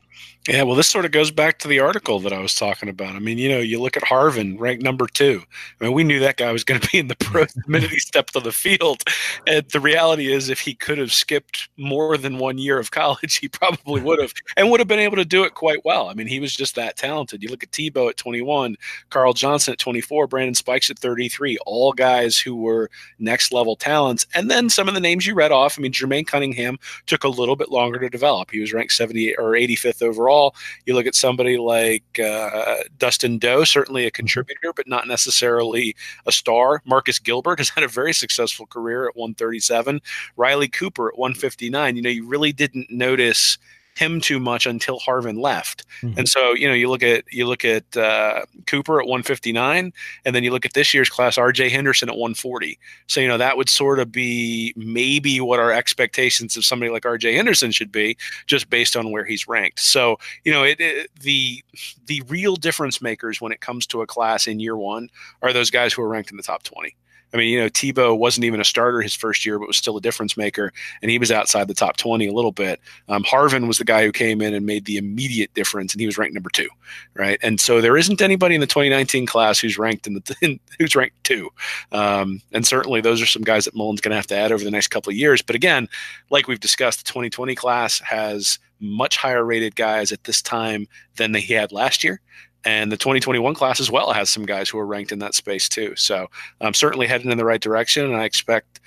Yeah, well, this sort of goes back to the article that I was talking about. I mean, you know, you look at Harvin, ranked number two. I mean, we knew that guy was going to be in the pro the minute he stepped on the field. And the reality is, if he could have skipped more than one year of college, he probably would have, and would have been able to do it quite well. I mean, he was just that talented. You look at Tebow at twenty-one, Carl Johnson at twenty-four, Brandon Spikes at thirty-three, all guys who were next-level talents. And then some of the names you read off, I mean, Jermaine Cunningham took a little bit longer to develop. He was ranked seventy-eight or eighty-fifth overall. You look at somebody like uh, Dustin Doe, certainly a contributor, but not necessarily a star. Marcus Gilbert has had a very successful career at one hundred thirty-seven. Riley Cooper at one hundred fifty-nine. You know, you really didn't notice him too much until Harvin left. Mm-hmm. And so, you know, you look at you look at uh, Cooper at one hundred fifty-nine, and then you look at this year's class, R J Henderson at one hundred forty. So, you know, that would sort of be maybe what our expectations of somebody like R J Henderson should be, just based on where he's ranked. So, you know, it, it, the the real difference makers when it comes to a class in year one are those guys who are ranked in the top twenty. I mean, you know, Tebow wasn't even a starter his first year, but was still a difference maker, and he was outside the top twenty a little bit. Um, Harvin was the guy who came in and made the immediate difference, and he was ranked number two, right? And so there isn't anybody in the twenty nineteen class who's ranked in the in, who's ranked two, um, and certainly those are some guys that Mullen's going to have to add over the next couple of years. But again, like we've discussed, the twenty twenty class has much higher rated guys at this time than he had last year. And the twenty twenty-one class as well has some guys who are ranked in that space too. So I'm um, certainly heading in the right direction. And I expect,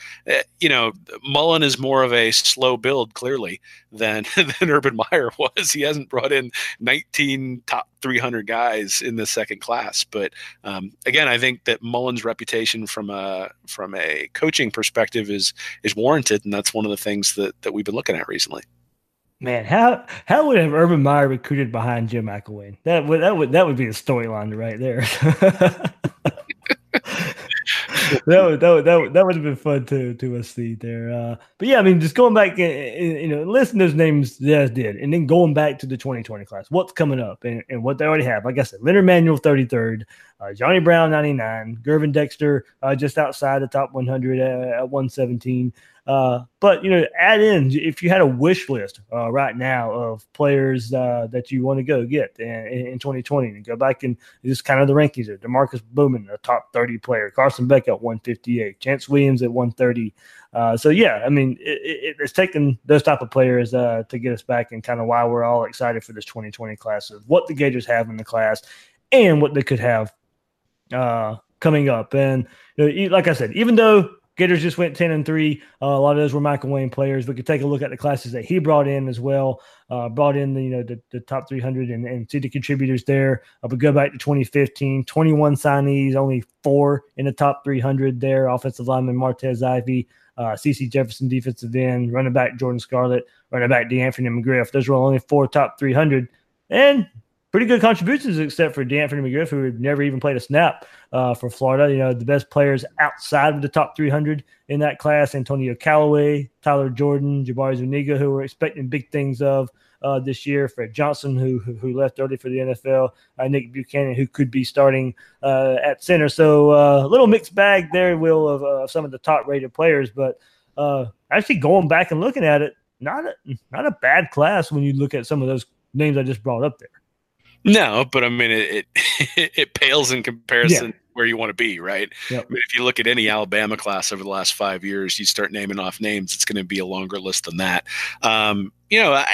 you know, Mullen is more of a slow build, clearly, than, than Urban Meyer was. He hasn't brought in nineteen top three hundred guys in the second class. But um, again, I think that Mullen's reputation from a from a coaching perspective is is warranted. And that's one of the things that, that we've been looking at recently. Man, how how would have Urban Meyer recruited behind Jim McElwain? That would that would that would be a storyline right there. that would that would that would, that would have been fun to to us see there. Uh, but yeah, I mean, just going back, you know, listing those names that I did, and then going back to the twenty twenty class, what's coming up and, and what they already have. Like I said, Leonard Manuel thirty-third, uh, Johnny Brown ninety-nine, Gervon Dexter uh, just outside the top one hundred at, at one seventeen. Uh, but, you know, add in, if you had a wish list uh, right now of players uh, that you want to go get in, in twenty twenty and go back and just kind of the rankings there. DeMarcus Bowman, a top thirty player. Carson Beck at one fifty-eight. Chance Williams at one thirty. Uh, so, yeah, I mean, it, it, it's taking those type of players uh, to get us back and kind of why we're all excited for this twenty twenty class of what the Gators have in the class and what they could have uh, coming up. And, you know, like I said, even though Gators just went ten and three. Uh, a lot of those were Michael Wayne players. We could take a look at the classes that he brought in as well. Uh, brought in the you know the, the top three hundred and, and see the contributors there. Uh, we go back to twenty fifteen, twenty-one signees, only four in the top three hundred there. Offensive lineman Martez Ivy, uh, C C Jefferson defensive end, running back Jordan Scarlett, running back DeAnthony McGriff. Those were only four top three hundred. And pretty good contributions, except for DeAnthony McGriff, who had never even played a snap uh, for Florida. You know, the best players outside of the top three hundred in that class, Antonio Callaway, Tyler Jordan, Jabari Zuniga, who we're expecting big things of uh, this year, Fred Johnson, who who left early for the N F L, uh, Nick Buchanan, who could be starting uh, at center. So a uh, little mixed bag there, Will, of uh, some of the top-rated players. But uh, actually going back and looking at it, not a, not a bad class when you look at some of those names I just brought up there. No, but I mean, it it, it pales in comparison yeah. to where you want to be, right? Yep. I mean, if you look at any Alabama class over the last five years, you start naming off names, it's going to be a longer list than that. Um, you know, I,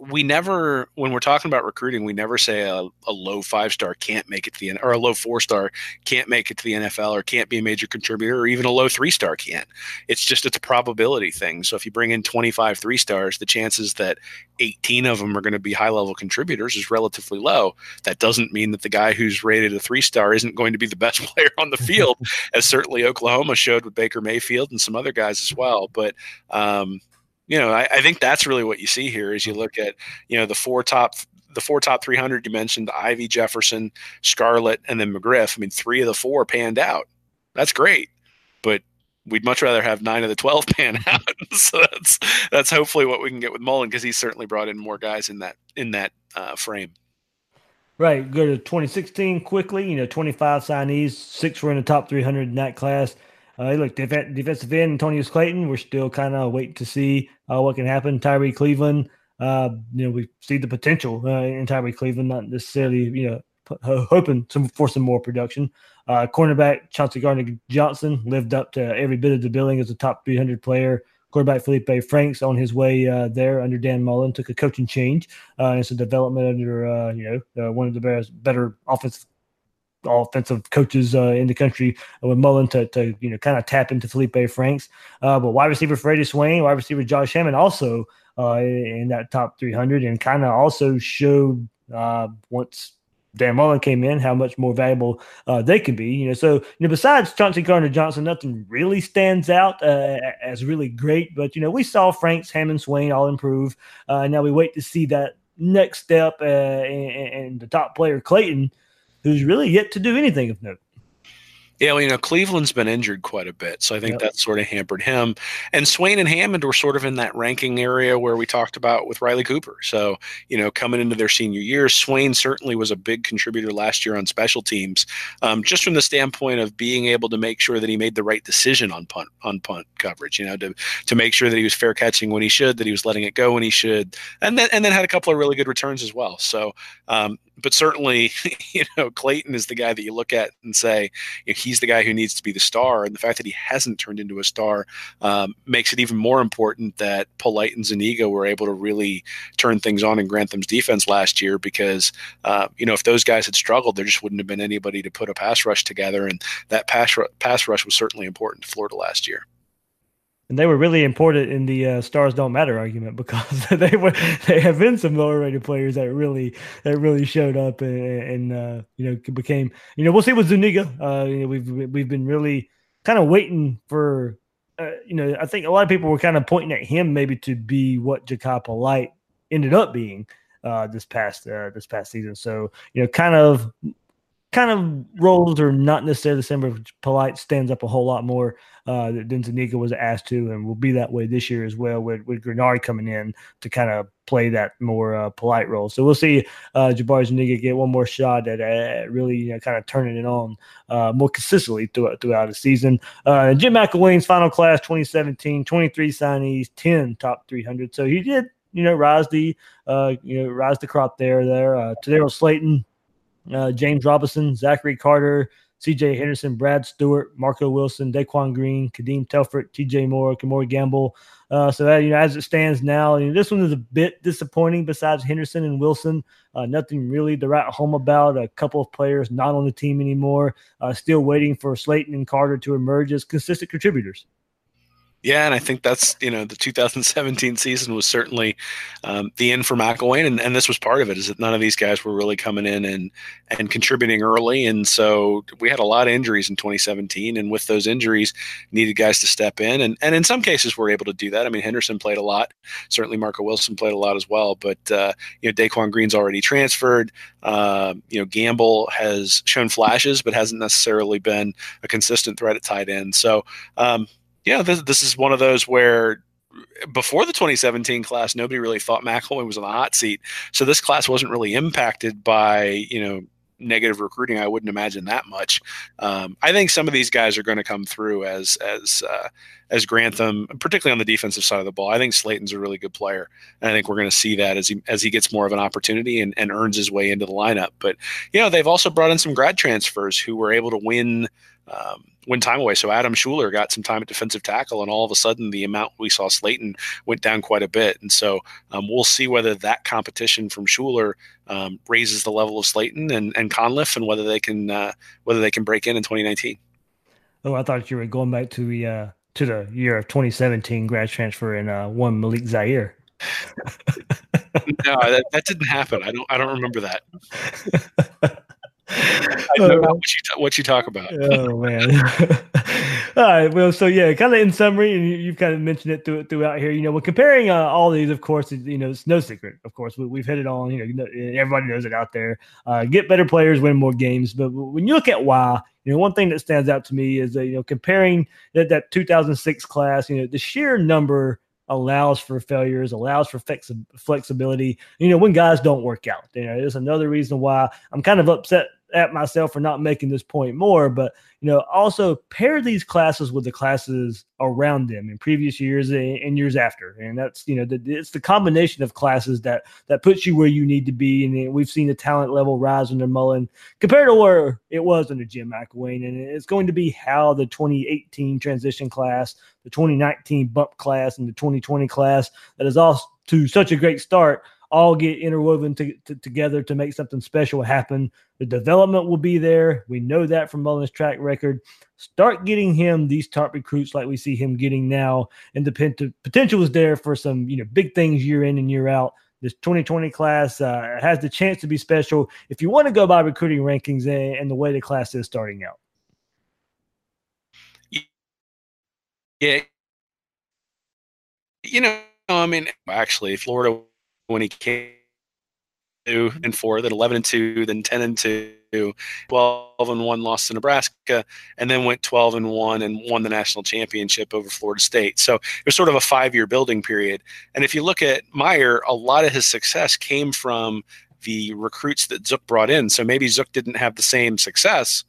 we never, when we're talking about recruiting, we never say a, a low five-star can't make it to the N F L, or a low four-star can't make it to the N F L, or can't be a major contributor, or even a low three-star can't. It's just, it's a probability thing. So if you bring in twenty-five three-stars, the chances that eighteen of them are going to be high-level contributors is relatively low. That doesn't mean that the guy who's rated a three-star isn't going to be the best player on the field, as certainly Oklahoma showed with Baker Mayfield and some other guys as well. But, um, you know, I, I think that's really what you see here is you look at, you know, the four top the four top three hundred you mentioned, Ivy, Jefferson, Scarlett, and then McGriff. I mean, three of the four panned out. That's great. But we'd much rather have nine of the twelve pan out. So that's that's hopefully what we can get with Mullen, because he's certainly brought in more guys in that in that uh, frame. Right. Go to twenty sixteen quickly. You know, twenty-five signees, six were in the top three hundred in that class. Uh, look, def- defensive end, Antonius Clayton, we're still kind of waiting to see uh, what can happen. Tyree Cleveland, uh, you know, we see the potential uh, in Tyree Cleveland, not necessarily, you know, p- hoping some, for some more production. Uh, cornerback Chauncey Gardner-Johnson lived up to every bit of the billing as a top three hundred player. Quarterback Felipe Franks on his way uh, there under Dan Mullen took a coaching change. Uh, it's a development under, uh, you know, uh, one of the best, better offensive offensive coaches uh, in the country with Mullen to, to you know, kind of tap into Felipe Franks. Uh, but wide receiver Freddie Swain, wide receiver Josh Hammond also uh, in that top three hundred, and kind of also showed uh, once Dan Mullen came in how much more valuable uh, they can be. You know, so you know, besides Chauncey Gardner-Johnson, nothing really stands out uh, as really great. But, you know, we saw Franks, Hammond, Swain all improve. Uh, now we wait to see that next step uh, and, and the top player Clayton, who's really yet to do anything of note. Yeah, well, you know, Cleveland's been injured quite a bit, so I think yep. that sort of hampered him. And Swain and Hammond were sort of in that ranking area where we talked about with Riley Cooper. So, you know, coming into their senior year, Swain certainly was a big contributor last year on special teams, um, just from the standpoint of being able to make sure that he made the right decision on punt on punt coverage, you know, to to make sure that he was fair catching when he should, that he was letting it go when he should, and then, and then had a couple of really good returns as well. So, um, but certainly, you know, Clayton is the guy that you look at and say, you know, he's the guy who needs to be the star. And the fact that he hasn't turned into a star um, makes it even more important that Polite and Zuniga were able to really turn things on in Grantham's defense last year, because, uh, you know, if those guys had struggled, there just wouldn't have been anybody to put a pass rush together. And that pass, ru- pass rush was certainly important to Florida last year. And they were really important in the uh, stars don't matter argument, because they were they have been some lower rated players that really that really showed up and, and uh, you know became you know we'll see with Zuniga. Uh, you know, we've we've been really kind of waiting for uh, you know I think a lot of people were kind of pointing at him maybe to be what Jacob Polite ended up being uh, this past uh, this past season. So you know kind of kind of roles are not necessarily the same, but Polite stands up a whole lot more uh, than Zuniga was asked to, and will be that way this year as well, with, with Grenard coming in to kind of play that more uh, Polite role. So we'll see uh, Jabari Zuniga get one more shot at uh, really, you know, kind of turning it on uh, more consistently throughout, throughout the season. Uh, Jim McElwain's final class, twenty seventeen, twenty-three signees, ten top three hundred. So he did, you know, rise the, uh, you know, rise the crop there, there. Uh, Tadero Slayton, Uh, James Robinson, Zachary Carter, C J Henderson, Brad Stewart, Marco Wilson, Daquan Green, Kadeem Telford, T J Moore, Kamori Gamble. Uh, so, that, you know, as it stands now, you know, this one is a bit disappointing besides Henderson and Wilson. Uh, nothing really to write home about. A couple of players not on the team anymore. Uh, still waiting for Slayton and Carter to emerge as consistent contributors. Yeah, and I think that's, you know, the two thousand seventeen season was certainly um, the end for McElwain, and, and this was part of it, is that none of these guys were really coming in and, and contributing early, and so we had a lot of injuries in twenty seventeen, and with those injuries, needed guys to step in, and, and in some cases we're able to do that. I mean, Henderson played a lot, certainly Marco Wilson played a lot as well, but, uh, you know, Daquan Green's already transferred, uh, you know, Gamble has shown flashes, but hasn't necessarily been a consistent threat at tight end, so, um, yeah, this, this is one of those where before the twenty seventeen class, nobody really thought McElwain was on the hot seat. So this class wasn't really impacted by, you know, negative recruiting. I wouldn't imagine that much. Um, I think some of these guys are going to come through as as uh, as Grantham, particularly on the defensive side of the ball. I think Slayton's a really good player, and I think we're going to see that as he as he gets more of an opportunity and, and earns his way into the lineup. But, you know, they've also brought in some grad transfers who were able to win um, win time away. So Adam Schuler got some time at defensive tackle, and all of a sudden the amount we saw Slayton went down quite a bit. And so um, we'll see whether that competition from Schuler um, raises the level of Slayton and, and Conliff, and whether they can uh, whether they can break in in twenty nineteen. Oh, I thought you were going back to the uh, to the year of twenty seventeen grad transfer and uh, one Malik Zaire. No, that, that didn't happen. I don't. I don't remember that. I don't know what you, what you talk about. Oh, man. All right. Well, so, yeah, kind of in summary, and you, you've kind of mentioned it through, throughout here, you know, when comparing uh, all these, of course, you know, it's no secret. Of course, we, we've hit it on, you know, everybody knows it out there. Uh, get better players, win more games. But when you look at why, you know, one thing that stands out to me is, that, you know, comparing that, that two thousand six class, you know, the sheer number allows for failures, allows for flex- flexibility, you know, when guys don't work out. You know, there's another reason why I'm kind of upset at myself for not making this point more, but, you know, also pair these classes with the classes around them in previous years and, and years after. And that's, you know, the, it's the combination of classes that, that puts you where you need to be. And we've seen the talent level rise under Mullen compared to where it was under Jim McElwain. And it's going to be how the twenty eighteen transition class, the twenty nineteen bump class, and the twenty twenty class that is all to such a great start all get interwoven to, to, together to make something special happen. The development will be there. We know that from Mullen's track record. Start getting him these top recruits like we see him getting now, and the p- potential is there for some, you know, big things year in and year out. This twenty twenty class uh, has the chance to be special if you want to go by recruiting rankings and, and the way the class is starting out. Yeah. You know, I mean, actually, Florida, when he came two and four, then eleven and two, then ten and two, twelve and one, lost to Nebraska, and then went twelve and one and won the national championship over Florida State. So it was sort of a five-year building period. And if you look at Meyer, a lot of his success came from the recruits that Zook brought in. So maybe Zook didn't have the same success,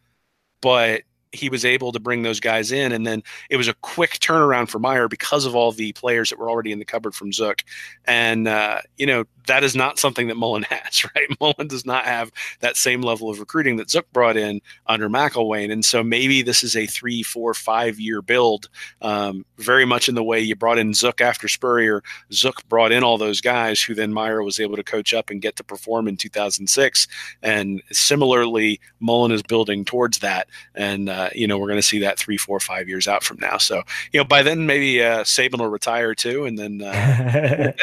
but he was able to bring those guys in, and then it was a quick turnaround for Meyer because of all the players that were already in the cupboard from Zook. And, uh, you know, that is not something that Mullen has, right? Mullen does not have that same level of recruiting that Zook brought in under McElwain. And so maybe this is a three, four, five-year build, um, very much in the way you brought in Zook after Spurrier. Zook brought in all those guys who then Meyer was able to coach up and get to perform in two thousand six. And similarly, Mullen is building towards that. And, uh, you know, we're going to see that three, four, five years out from now. So, you know, by then maybe uh, Saban will retire too, and then uh,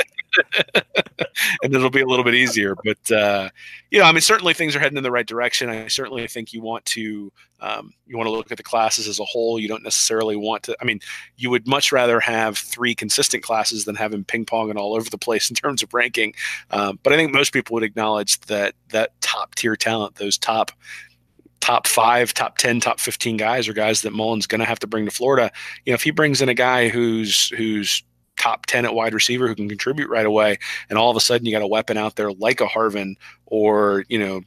and it'll be a little bit easier. But, uh, you know, I mean, certainly things are heading in the right direction. I certainly think you want to um, you want to look at the classes as a whole. You don't necessarily want to – I mean, you would much rather have three consistent classes than having ping-ponging all over the place in terms of ranking. Um, but I think most people would acknowledge that that top-tier talent, those top – top five, top ten, top fifteen guys are guys that Mullen's going to have to bring to Florida. You know, if he brings in a guy who's who's top ten at wide receiver who can contribute right away, and all of a sudden you got a weapon out there like a Harvin or, you know,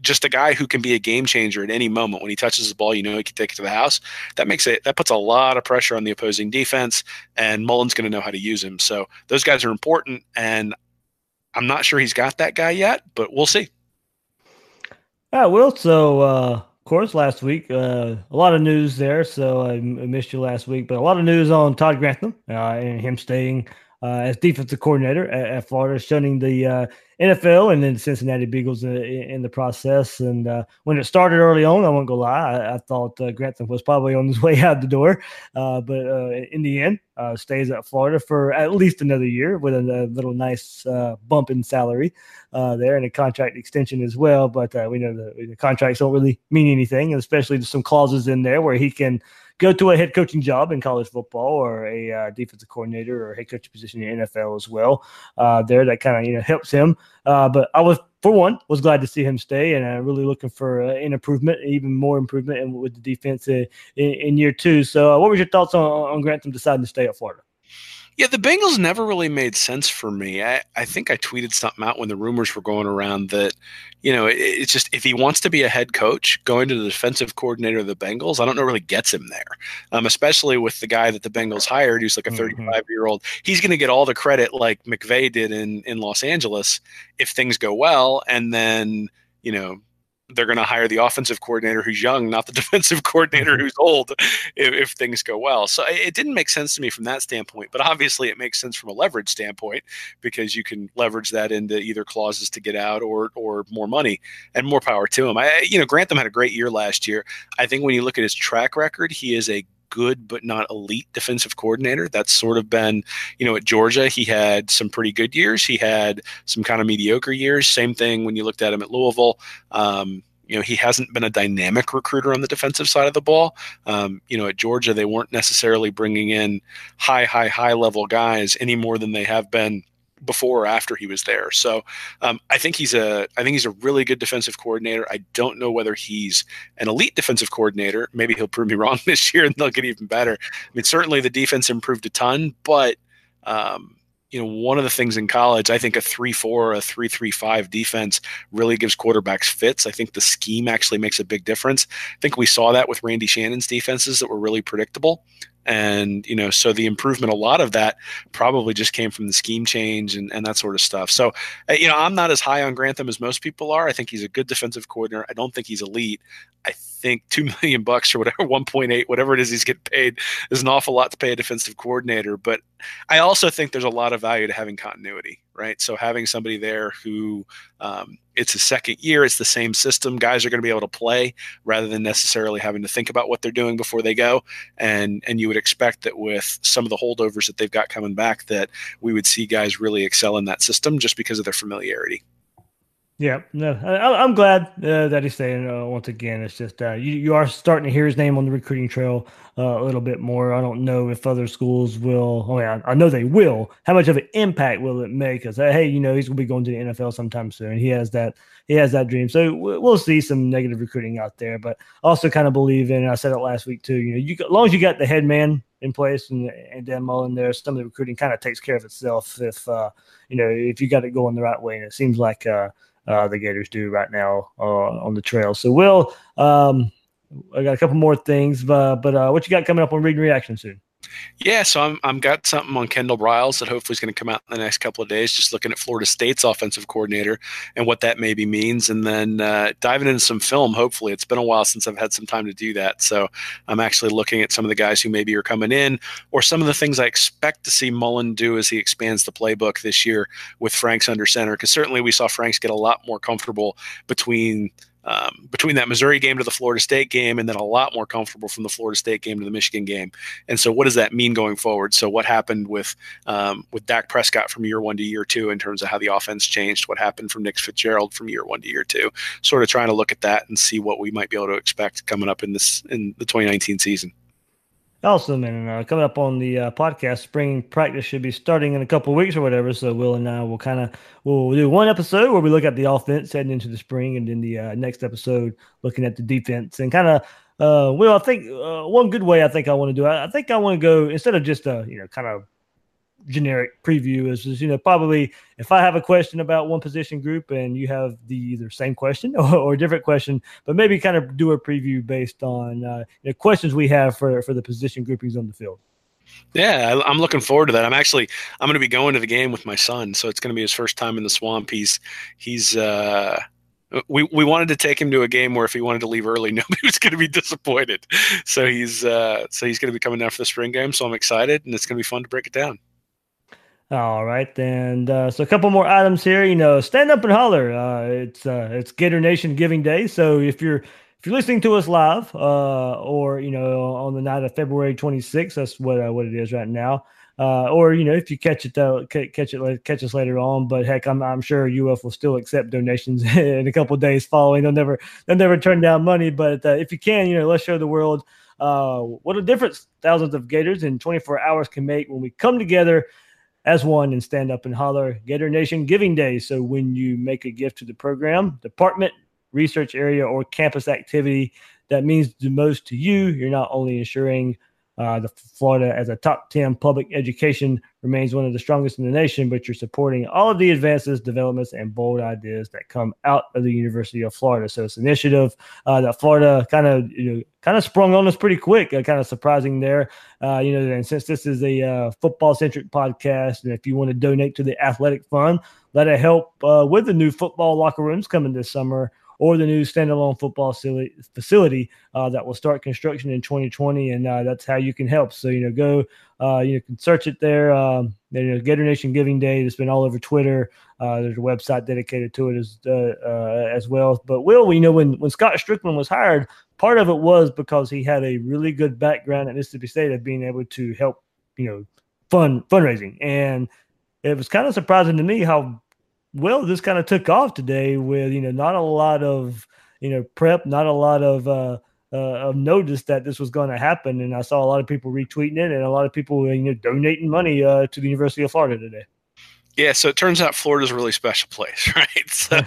just a guy who can be a game changer at any moment. When he touches the ball, you know he can take it to the house. That makes it, that puts a lot of pressure on the opposing defense, and Mullen's going to know how to use him. So those guys are important, and I'm not sure he's got that guy yet, but we'll see. Yeah, Will. So, uh, of course, last week, uh, a lot of news there. So I missed you last week, but a lot of news on Todd Grantham uh, and him staying uh, as defensive coordinator at, at Florida, shunning the uh, N F L and then Cincinnati Bengals in, in the process. And uh, when it started early on, I won't go lie, I, I thought uh, Grantham was probably on his way out the door. Uh, but uh, in the end, uh, stays at Florida for at least another year with a, a little nice uh, bump in salary uh, there and a contract extension as well. But uh, we know the, the contracts don't really mean anything, and especially there's some clauses in there where he can go to a head coaching job in college football or a uh, defensive coordinator or head coaching position in the N F L as well. Uh, there, that kind of, you know, helps him. Uh, but I was, for one, was glad to see him stay, and uh, really looking for uh, an improvement, even more improvement in, with the defense in, in year two. So uh, what were your thoughts on, on Grantham deciding to stay at Florida? Yeah, the Bengals never really made sense for me. I, I think I tweeted something out when the rumors were going around that, you know, it, it's just if he wants to be a head coach, going to the defensive coordinator of the Bengals, I don't know really gets him there, um, especially with the guy that the Bengals hired, who's like a thirty-five-year-old. He's going to get all the credit like McVay did in, in Los Angeles if things go well, and then, you know, they're going to hire the offensive coordinator who's young, not the defensive coordinator who's old, if, if things go well. So it didn't make sense to me from that standpoint, but obviously it makes sense from a leverage standpoint because you can leverage that into either clauses to get out or or more money, and more power to him. I, you know, Grantham had a great year last year. I think when you look at his track record, he is a good but not elite defensive coordinator. That's sort of been, you know, at Georgia, he had some pretty good years. He had some kind of mediocre years. Same thing when you looked at him at Louisville. Um, you know, he hasn't been a dynamic recruiter on the defensive side of the ball. Um, you know, at Georgia, they weren't necessarily bringing in high, high, high level guys any more than they have been before or after he was there. So um, I think he's a I think he's a really good defensive coordinator. I don't know whether he's an elite defensive coordinator. Maybe he'll prove me wrong this year and they'll get even better. I mean, certainly the defense improved a ton, but um, you know, one of the things in college, I think a three four, a three three five defense really gives quarterbacks fits. I think the scheme actually makes a big difference. I think we saw that with Randy Shannon's defenses that were really predictable. And, you know, so the improvement, a lot of that probably just came from the scheme change and, and that sort of stuff. So, you know, I'm not as high on Grantham as most people are. I think he's a good defensive coordinator. I don't think he's elite. I think two million bucks or whatever, one point eight, whatever it is he's getting paid is an awful lot to pay a defensive coordinator. But I also think there's a lot of value to having continuity, right? So having somebody there who um, it's a second year, it's the same system. Guys are going to be able to play rather than necessarily having to think about what they're doing before they go. And, and you would expect that with some of the holdovers that they've got coming back, that we would see guys really excel in that system just because of their familiarity. Yeah, no, I, I'm glad uh, that he's staying. Uh, once again, it's just uh, you, you are starting to hear his name on the recruiting trail uh, a little bit more. I don't know if other schools will. Oh, yeah, I, I know they will. How much of an impact will it make? Because uh, hey, you know he's going to be going to the N F L sometime soon. He has that. He has that dream. So w- we'll see some negative recruiting out there, but also kind of believe in. And I said it last week too. You know, you as long as you got the head man in place and, and Dan Mullen there, some of the recruiting kind of takes care of itself. If uh, you know, if you got it going the right way, and it seems like. Uh, Uh, the Gators do right now uh, on the trail. So, Will, um, I got a couple more things, but, but uh, what you got coming up on Read and Reaction soon? Yeah, so I'm I'm got something on Kendall Briles that hopefully is going to come out in the next couple of days. Just looking at Florida State's offensive coordinator and what that maybe means, and then uh, diving into some film. Hopefully, it's been a while since I've had some time to do that. So I'm actually looking at some of the guys who maybe are coming in, or some of the things I expect to see Mullen do as he expands the playbook this year with Franks under center. Because certainly we saw Franks get a lot more comfortable between. Um, between that Missouri game to the Florida State game, and then a lot more comfortable from the Florida State game to the Michigan game. And so what does that mean going forward? So what happened with um, with Dak Prescott from year one to year two in terms of how the offense changed? What happened from Nick Fitzgerald from year one to year two? Sort of trying to look at that and see what we might be able to expect coming up in this in the twenty nineteen season. Councilman, uh, coming up on the uh, podcast, spring practice should be starting in a couple of weeks or whatever. So Will and I will kind of we'll do one episode where we look at the offense heading into the spring, and then the uh, next episode looking at the defense and kind of uh, Will. I think uh, one good way I think I want to do. I, I think I want to go instead of just a you know kind of generic preview is just, you know probably if I have a question about one position group and you have the either same question or, or different question, but maybe kind of do a preview based on uh, the questions we have for, for the position groupings on the field. Yeah, I'm looking forward to that. I'm actually I'm going to be going to the game with my son, so it's going to be his first time in the Swamp. He's he's uh, we we wanted to take him to a game where if he wanted to leave early, nobody was going to be disappointed. So he's uh, so he's going to be coming down for the spring game. So I'm excited, and it's going to be fun to break it down. All right, and uh, so a couple more items here. You know, stand up and holler. Uh, it's uh, it's Gator Nation Giving Day. So if you're if you're listening to us live, uh, or you know, on the night of February twenty-sixth, that's what uh, what it is right now. Uh, or you know, if you catch it, uh, catch it, catch us later on. But heck, I'm I'm sure U F will still accept donations in a couple of days following. They'll never they'll never turn down money. But uh, if you can, you know, let's show the world uh, what a difference thousands of Gators in twenty-four hours can make when we come together as one and stand up and holler. Gator Nation Giving Day. So when you make a gift to the program, department, research area, or campus activity that means the most to you, you're not only ensuring uh, the Florida as a top ten public education remains one of the strongest in the nation, but you're supporting all of the advances, developments, and bold ideas that come out of the University of Florida. So it's an initiative uh, that Florida kind of you know, kind of sprung on us pretty quick, uh, kind of surprising there. Uh, you know, and since this is a uh, football-centric podcast, and if you want to donate to the Athletic Fund, let it help uh, with the new football locker rooms coming this summer, or the new standalone football facility uh, that will start construction in twenty twenty, and uh, that's how you can help. So you know, go uh, you know, can search it there. Um, you know, Gator Nation Giving Day. It's been all over Twitter. Uh, there's a website dedicated to it as uh, uh, as well. But Will, you know, when when Scott Strickland was hired, part of it was because he had a really good background at Mississippi State of being able to help, you know, fund fundraising, and it was kind of surprising to me how well this kind of took off today with, you know, not a lot of, you know, prep, not a lot of, uh, uh, of notice that this was going to happen. And I saw a lot of people retweeting it and a lot of people, you know, donating money uh, to the University of Florida today. Yeah, so it turns out Florida's a really special place, right? So,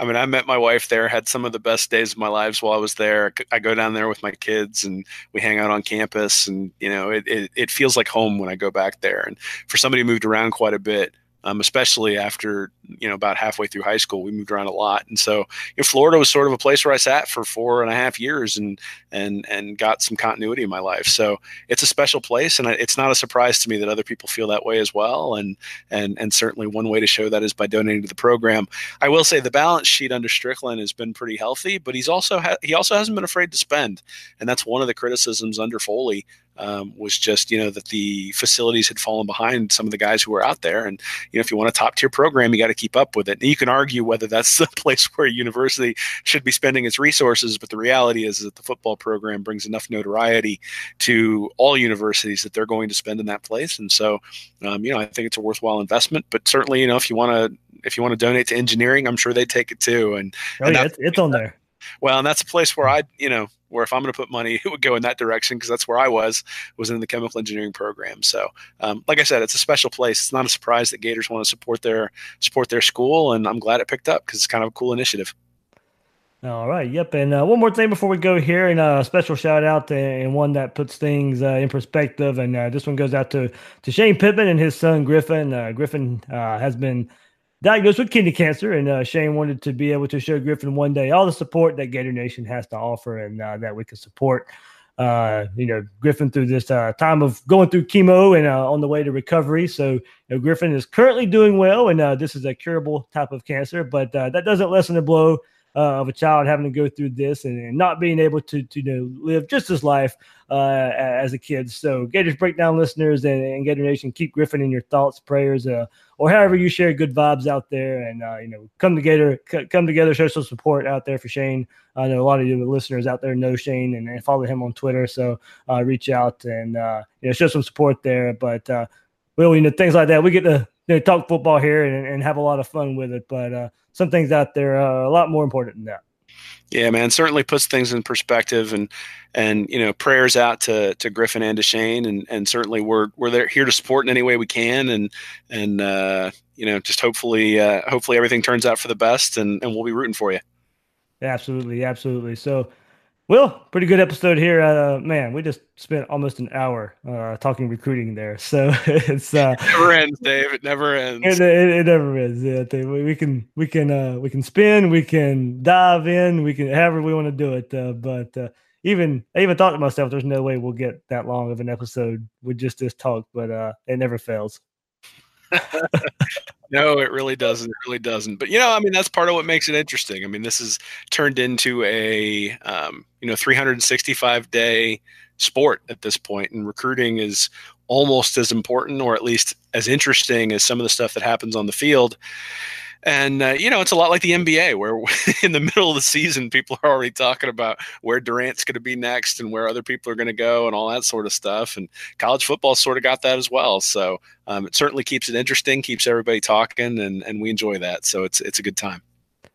I mean, I met my wife there, had some of the best days of my lives while I was there. I go down there with my kids, and we hang out on campus, and, you know, it, it, it feels like home when I go back there. And for somebody who moved around quite a bit, Um, especially after, you know, about halfway through high school, we moved around a lot. And so, you know, Florida was sort of a place where I sat for four and a half years and, and, and got some continuity in my life. So it's a special place, and it's not a surprise to me that other people feel that way as well. And, and, and certainly one way to show that is by donating to the program. I will say the balance sheet under Strickland has been pretty healthy, but he's also, ha- he also hasn't been afraid to spend. And that's one of the criticisms under Foley. Um, was just, you know, that the facilities had fallen behind some of the guys who were out there. And, you know, if you want a top tier program, you got to keep up with it. And you can argue whether that's the place where a university should be spending its resources. But the reality is that the football program brings enough notoriety to all universities that they're going to spend in that place. And so, um, you know, I think it's a worthwhile investment. But certainly, you know, if you want to if you want to donate to engineering, I'm sure they take it too. And, oh, and yeah, it's, it's on there. Well, and that's a place where I, you know, where if I'm going to put money, it would go in that direction, because that's where I was, was in the chemical engineering program. So, um, like I said, it's a special place. It's not a surprise that Gators want to support their support their school, and I'm glad it picked up because it's kind of a cool initiative. All right. Yep. And uh, one more thing before we go here, and a special shout out to, and one that puts things uh, in perspective. And uh, this one goes out to, to Shane Pittman and his son, Griffin. Uh, Griffin uh, has been diagnosed with kidney cancer, and uh, Shane wanted to be able to show Griffin one day all the support that Gator Nation has to offer, and uh, that we can support, uh, you know, Griffin through this uh, time of going through chemo and uh, on the way to recovery. So, you know, Griffin is currently doing well, and uh, this is a curable type of cancer, but uh, that doesn't lessen the blow uh, of a child having to go through this and, and not being able to, to you know, live just his life uh, as a kid. So, Gators Breakdown listeners and, and Gator Nation, keep Griffin in your thoughts, prayers, uh, or however you share good vibes out there, and, uh, you know, come together, c- come together, show some support out there for Shane. I know a lot of you listeners out there know Shane and, and follow him on Twitter. So uh, reach out and, uh, you know, show some support there. But, uh, well, you know, things like that, we get to you know, talk football here and, and have a lot of fun with it. But uh, some things out there are a lot more important than that. Yeah, man, certainly puts things in perspective, and and you know, prayers out to to Griffin and to Shane, and and certainly we're we're there here to support in any way we can, and and uh, you know, just hopefully uh, hopefully everything turns out for the best, and and we'll be rooting for you. Absolutely, absolutely. So, Will, pretty good episode here. Uh, man, we just spent almost an hour uh, talking recruiting there. So it's uh, it never ends, Dave. It never ends. It, it, it never ends. Yeah, Dave, we, we can we can uh, we can spin. We can dive in. We can however we want to do it. Uh, but uh, even I even thought to myself, there's no way we'll get that long of an episode with just this talk. But uh, it never fails. No, it really doesn't. It really doesn't. But, you know, I mean, that's part of what makes it interesting. I mean, this is turned into a, um, you know, three hundred sixty-five day sport at this point. And recruiting is almost as important, or at least as interesting as some of the stuff that happens on the field. And, uh, you know, it's a lot like the N B A, where in the middle of the season, people are already talking about where Durant's going to be next and where other people are going to go and all that sort of stuff. And college football sort of got that as well. So um, it certainly keeps it interesting, keeps everybody talking, and, and we enjoy that. So it's it's a good time.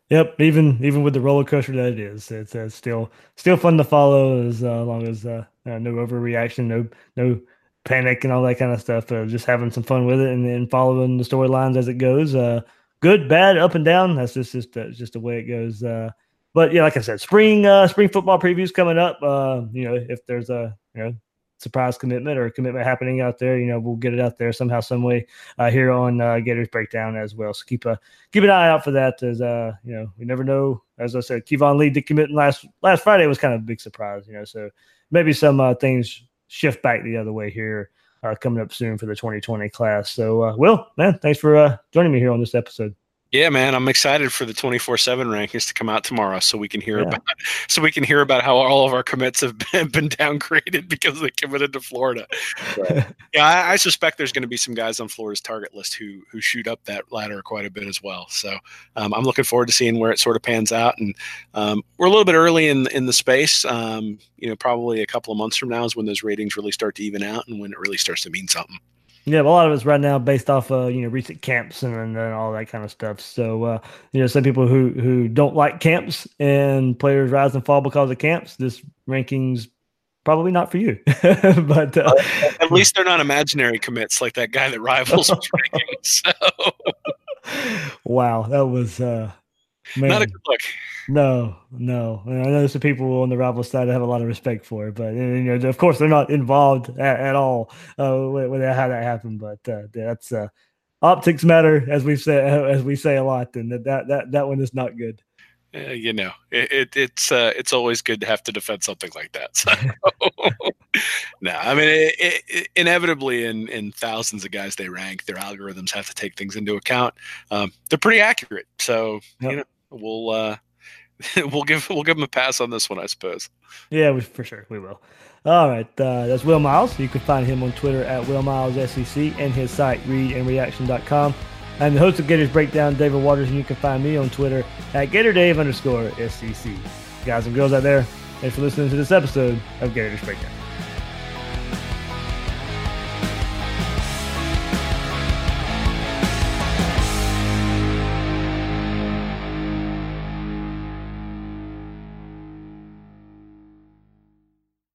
Yep. Even even with the roller coaster that it is, it's, it's still still fun to follow, as uh, long as uh, no overreaction, no no panic and all that kind of stuff. Uh, just having some fun with it, and then following the storylines as it goes. Uh, Good, bad, up and down. That's just just uh, just the way it goes. Uh, but yeah, like I said, spring uh, spring football previews coming up. Uh, you know, if there's a you know surprise commitment or a commitment happening out there, you know, we'll get it out there somehow, some way uh, here on uh, Gators Breakdown as well. So keep a keep an eye out for that. As uh, you know, we never know. As I said, Keyvone Lee decommitting last last Friday was kind of a big surprise. You know, so maybe some uh, things shift back the other way here. Uh, coming up soon for the twenty twenty class. So, uh, Will, man, thanks for uh, joining me here on this episode. Yeah, man, I'm excited for the twenty-four seven rankings to come out tomorrow, so we can hear yeah. about so we can hear about how all of our commits have been, been downgraded because they committed to Florida. Right. yeah, I, I suspect there's going to be some guys on Florida's target list who who shoot up that ladder quite a bit as well. So um, I'm looking forward to seeing where it sort of pans out. And um, we're a little bit early in in the space. Um, you know, probably a couple of months from now is when those ratings really start to even out and when it really starts to mean something. Yeah, a lot of it's right now based off, uh, you know, recent camps and, and all that kind of stuff. So, uh, you know, some people who, who don't like camps and players rise and fall because of camps, this ranking's probably not for you. But uh, at least they're not imaginary commits like that guy that rivals was ranking. So, wow, that was uh, man. Not a good look. No, no. I know there's some people on the rival side I have a lot of respect for, but you know, of course, they're not involved at, at all uh, with, with how that happened. But uh, that's uh, optics matter, as we say, as we say a lot. And that that that, that one is not good. Uh, you know, it, it, it's uh, it's always good to have to defend something like that. So. No, I mean, it, it, it, inevitably in, in thousands of guys they rank, their algorithms have to take things into account. Um, they're pretty accurate, so yep. you know, we'll. Uh, We'll give we'll give him a pass on this one, I suppose. Yeah, we, for sure we will. All right, uh, that's Will Miles. You can find him on Twitter at Will Miles S E C and his site Read And Reaction dot com. I'm the host of Gators Breakdown, David Waters, and you can find me on Twitter at GatorDave underscore S E C. Guys and girls out there, thanks for listening to this episode of Gators Breakdown.